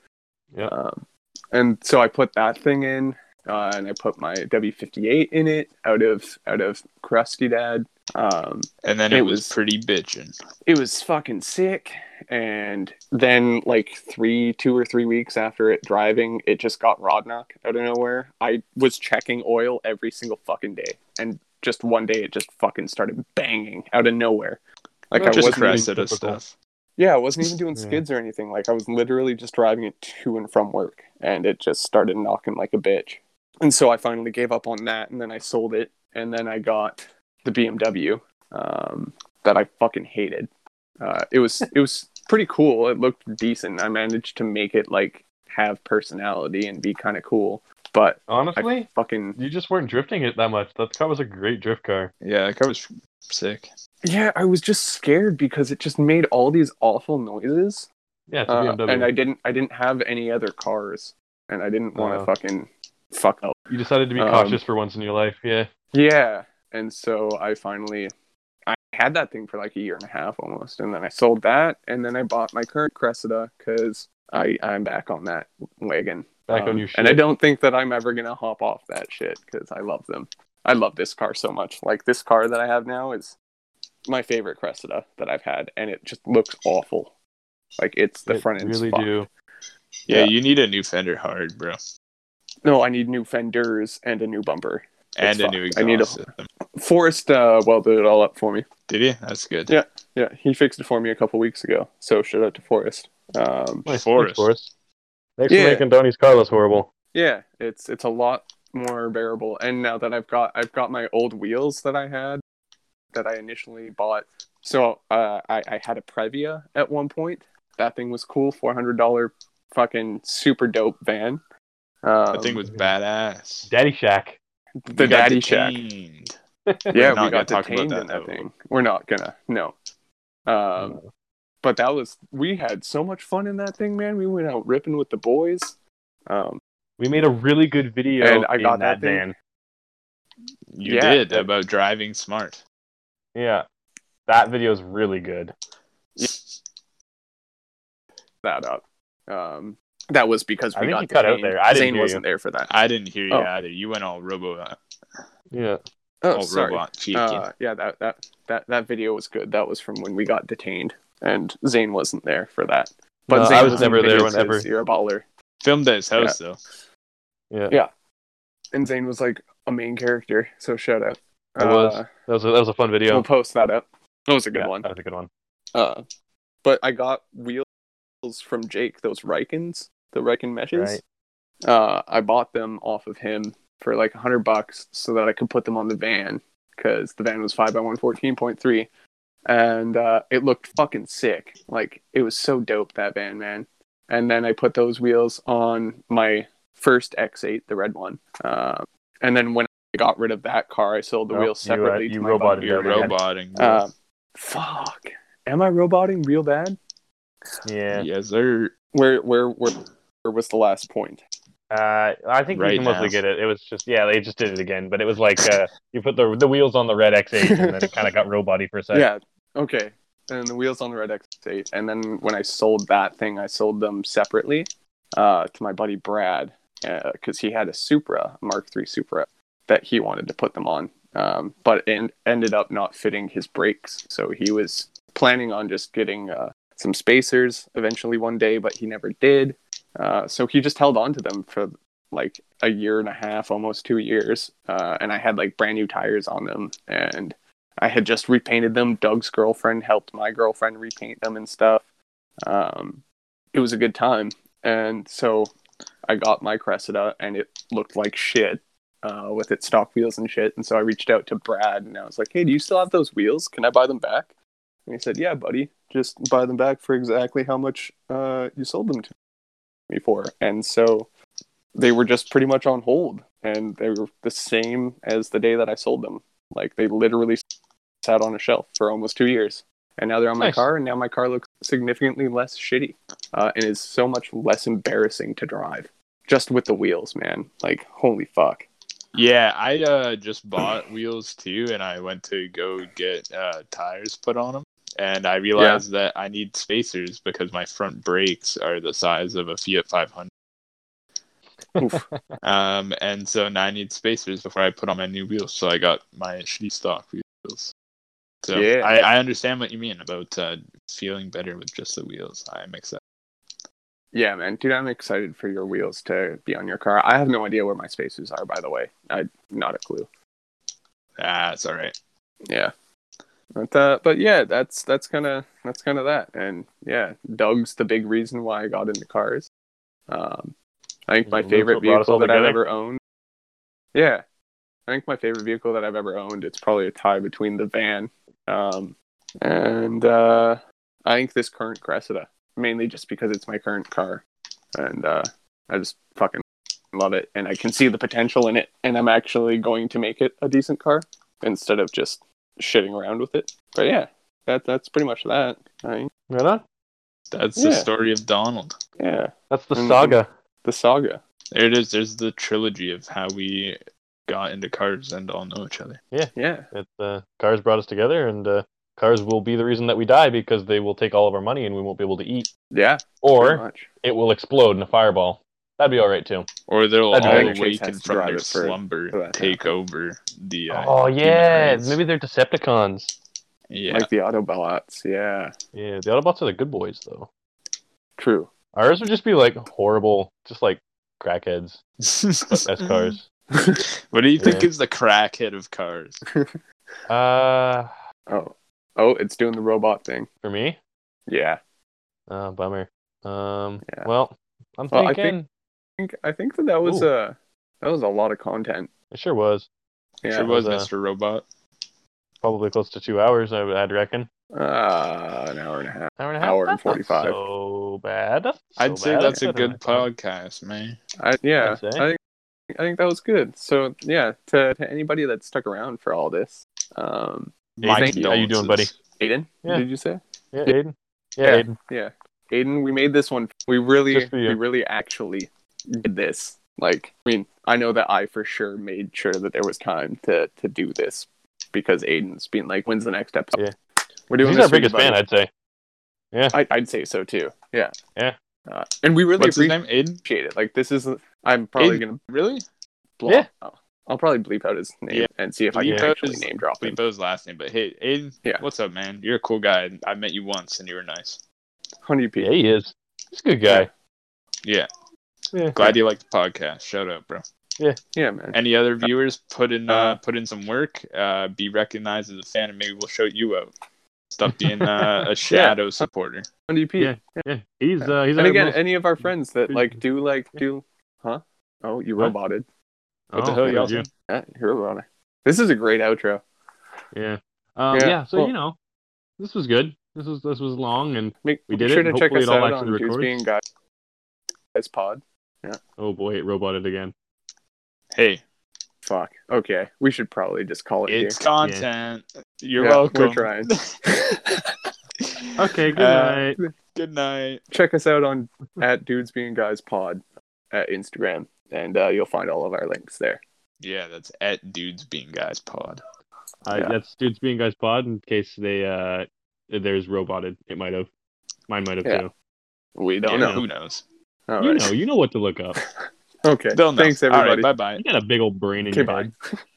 Yeah. Um, and so I put that thing in, uh, and I put my W fifty-eight in it out of, out of Krusty Dad. Um, and then it, it was, was pretty bitchin'. It was fucking sick. And then like three, two or three weeks after it driving, it just got rod knock out of nowhere. I was checking oil every single fucking day. And just one day it just fucking started banging out of nowhere. Like well, I wasn't Cressida stuff. Yeah, I wasn't even doing yeah. skids or anything. Like I was literally just driving it to and from work. And it just started knocking like a bitch. And so I finally gave up on that. And then I sold it. And then I got the B M W um, that I fucking hated. Uh, it was it was pretty cool. It looked decent. I managed to make it like have personality and be kind of cool. But honestly, I fucking you just weren't drifting it that much. That car was a great drift car. Yeah, that car was sick. Yeah, I was just scared because it just made all these awful noises. Yeah, it's a B M W, uh, and I didn't I didn't have any other cars, and I didn't want to uh, fucking fuck up. You decided to be cautious um, for once in your life. Yeah. Yeah. And so I finally, I had that thing for like a year and a half almost. And then I sold that. And then I bought my current Cressida because I'm back on that wagon. Back um, on your shit. And I don't think that I'm ever gonna hop off that shit because I love them. I love this car so much. Like, this car that I have now is my favorite Cressida that I've had, and it just looks awful. Like, it's the it front end's really fucked. do. Yeah, yeah, you need a new fender hard, bro. No, I need new fenders and a new bumper. And it's a fucked. new exhaust I need a, system. Forrest uh, welded it all up for me. Did he? That's good. Yeah, yeah. He fixed it for me a couple weeks ago. So shout out to Forrest. Um, nice, Forrest. Thanks, Forrest. Thanks yeah. for making Donnie's car less horrible. Yeah, it's it's a lot more bearable. And now that I've got I've got my old wheels that I had that I initially bought. So uh, I, I had a Previa at one point. That thing was cool. four hundred dollars fucking super dope van. Um, that thing was badass. Daddy Shack. The Daddy Shack. Yeah, we got detained in that thing. We're not gonna. No. Um, but that was... We had so much fun in that thing, man. We went out ripping with the boys. Um, we made a really good video and I got that van. You did, about driving smart. Yeah. That video is really good. Yeah. That up. Um... That was because we I got cut out there. I Zane wasn't you. there for that. I didn't hear you oh. either. You went all robot. Yeah. Oh, all sorry. Robot uh, yeah, that, that that that video was good. That was from when we got detained, and Zane wasn't there for that. But no, Zane I was, was never there whenever you're a baller. Filmed at his house yeah. though. Yeah. Yeah. And Zane was like a main character, so shout out. It uh, was. That was a, that was a fun video. We'll post that up. That was a good yeah, one. That was a good one. Uh, but I got wheels from Jake. Those Rikens. The Reiken meshes. Right. Uh, I bought them off of him for like a hundred bucks so that I could put them on the van because the van was five by one fourteen point three, and uh, it looked fucking sick. Like, it was so dope, that van, man. And then I put those wheels on my first X eight, the red one. Uh, and then when I got rid of that car, I sold the nope, wheels separately. You, uh, you roboted. You're roboting. Uh, fuck. Am I roboting real bad? Yeah. Yes, sir. Where where where. Or was the last point? Uh, I think right you can now. mostly get it. It was just, yeah, they just did it again. But it was like, uh, you put the the wheels on the red X eight, and then it kind of got robot-y for a second. Yeah, okay. And the wheels on the red X eight. And then when I sold that thing, I sold them separately uh, to my buddy Brad, because uh, he had a Supra, a Mark three Supra, that he wanted to put them on. Um, but it ended up not fitting his brakes. So he was planning on just getting uh, some spacers eventually one day, but he never did. Uh, so he just held on to them for like a year and a half, almost two years. Uh, and I had like brand new tires on them, and I had just repainted them. Doug's girlfriend helped my girlfriend repaint them and stuff. Um, it was a good time. And so I got my Cressida, and it looked like shit, uh, with its stock wheels and shit. And so I reached out to Brad, and I was like, "Hey, do you still have those wheels? Can I buy them back?" And he said, "Yeah, buddy, just buy them back for exactly how much, uh, you sold them to before." And so they were just pretty much on hold, and they were the same as the day that I sold them. Like, they literally sat on a shelf for almost two years, and now they're on my nice. car, and now my car looks significantly less shitty, uh, and is so much less embarrassing to drive just with the wheels, man. Like, holy fuck. Yeah, I uh, just bought wheels too, and I went to go get uh, tires put on them. And I realized yeah. that I need spacers because my front brakes are the size of a Fiat five hundred. Oof. Um, and so now I need spacers before I put on my new wheels. So I got my shitty stock wheels. So yeah. I, I understand what you mean about uh, feeling better with just the wheels. I'm excited. Yeah, man. Dude, I'm excited for your wheels to be on your car. I have no idea where my spacers are, by the way. I Not a clue. Ah, it's all right. Yeah. But, uh, but yeah, that's that's kind of that's kind of that, and yeah, Doug's the big reason why I got into cars. Um, I think my favorite vehicle that I've ever owned. Yeah, I think my favorite vehicle that I've ever owned. It's probably a tie between the van, um, and uh, I think this current Cressida, mainly just because it's my current car, and uh, I just fucking love it, and I can see the potential in it, and I'm actually going to make it a decent car instead of just shitting around with it. But yeah, that that's pretty much that. I mean, right on. That's yeah. the story of Donald. Yeah, that's the and saga. The saga. There it is. There's the trilogy of how we got into cars and all know each other. Yeah, yeah. It, uh, cars brought us together, and uh, cars will be the reason that we die because they will take all of our money and we won't be able to eat. Yeah, or it will explode in a fireball. That'd be all right too. Or they'll all awaken from their slumber, for take over the. Uh, oh yeah, maybe they're Decepticons. Yeah, like the Autobots. Yeah. Yeah, the Autobots are the good boys though. True. Ours would just be like horrible, just like crackheads. That's Cars. What do you think yeah. is the crackhead of Cars? Uh oh, oh, it's doing the robot thing for me. Yeah. Oh, bummer. Um. Yeah. Well, I'm well, thinking. I think, I think that that was a uh, that was a lot of content. It sure was. Yeah, it sure was, was Mister Uh, Robot. Probably close to two hours, I, I'd reckon. Uh, an hour and a half. Hour and a half. Hour and forty-five. So bad. That's so I'd say bad. That's a good podcast, man. I, yeah. I think I think that was good. So yeah, to, to anybody that stuck around for all this. Um, Aiden, how you doing, buddy? Aiden, yeah. Did you say? Yeah, Aiden. Yeah, yeah, Aiden. Yeah, Aiden. We made this one. We really, we really actually did this. Like, I mean, I know that I for sure made sure that there was time to to do this because Aiden's been like, "When's the next episode?" Yeah, we're doing. He's this our biggest fan, I'd say. Yeah, I, I'd say so too. Yeah, yeah. Uh, and we really What's appreciate his name? Aiden? It. Like, this is. I'm probably Aiden. gonna really. Block yeah. Out. I'll probably bleep out his name yeah. and see if I can yeah. actually name drop him. Bleep out his last name, but hey, Aiden, yeah. what's up, man? You're a cool guy. I met you once, and you were nice. one hundred percent Yeah, he is. He's a good guy. Yeah. yeah. Glad you like the podcast. Shout out, bro. Yeah. Yeah, man. Any other viewers, put in uh, uh, put in some work, uh, be recognized as a fan, and maybe we'll shout you out. Stop being uh, a shadow yeah. supporter. one hundred percent Yeah. yeah. He's, uh, he's and again, most... any of our friends that, like, do, like, do... Huh? Oh, you what? roboted. What the oh, hell, y'all? Yeah, hero honor. This is a great outro. Yeah. Um, yeah. yeah so cool. You know, this was good. This was this was long, and Make, we did sure it. To check us it all out on Dudes Being Guys. It's pod. Yeah. Oh boy, it roboted again. Hey. Fuck. Okay, we should probably just call it. It's here. content. Yeah. You're yeah, welcome. We're trying. Okay. Good uh, night. Good night. Check us out on at Dudes Being Guys pod at Instagram. And uh, you'll find all of our links there. Yeah, that's at Dudes Being Guys Pod. Uh, yeah. That's Dudes Being Guys Pod. In case they uh, there's roboted, it might have. Mine might have yeah. too. We don't yeah, know. Who knows? All you right. know. You know what to look up. Okay. Thanks, everybody. Right, bye bye. You got a big old brain in okay, your bye. head.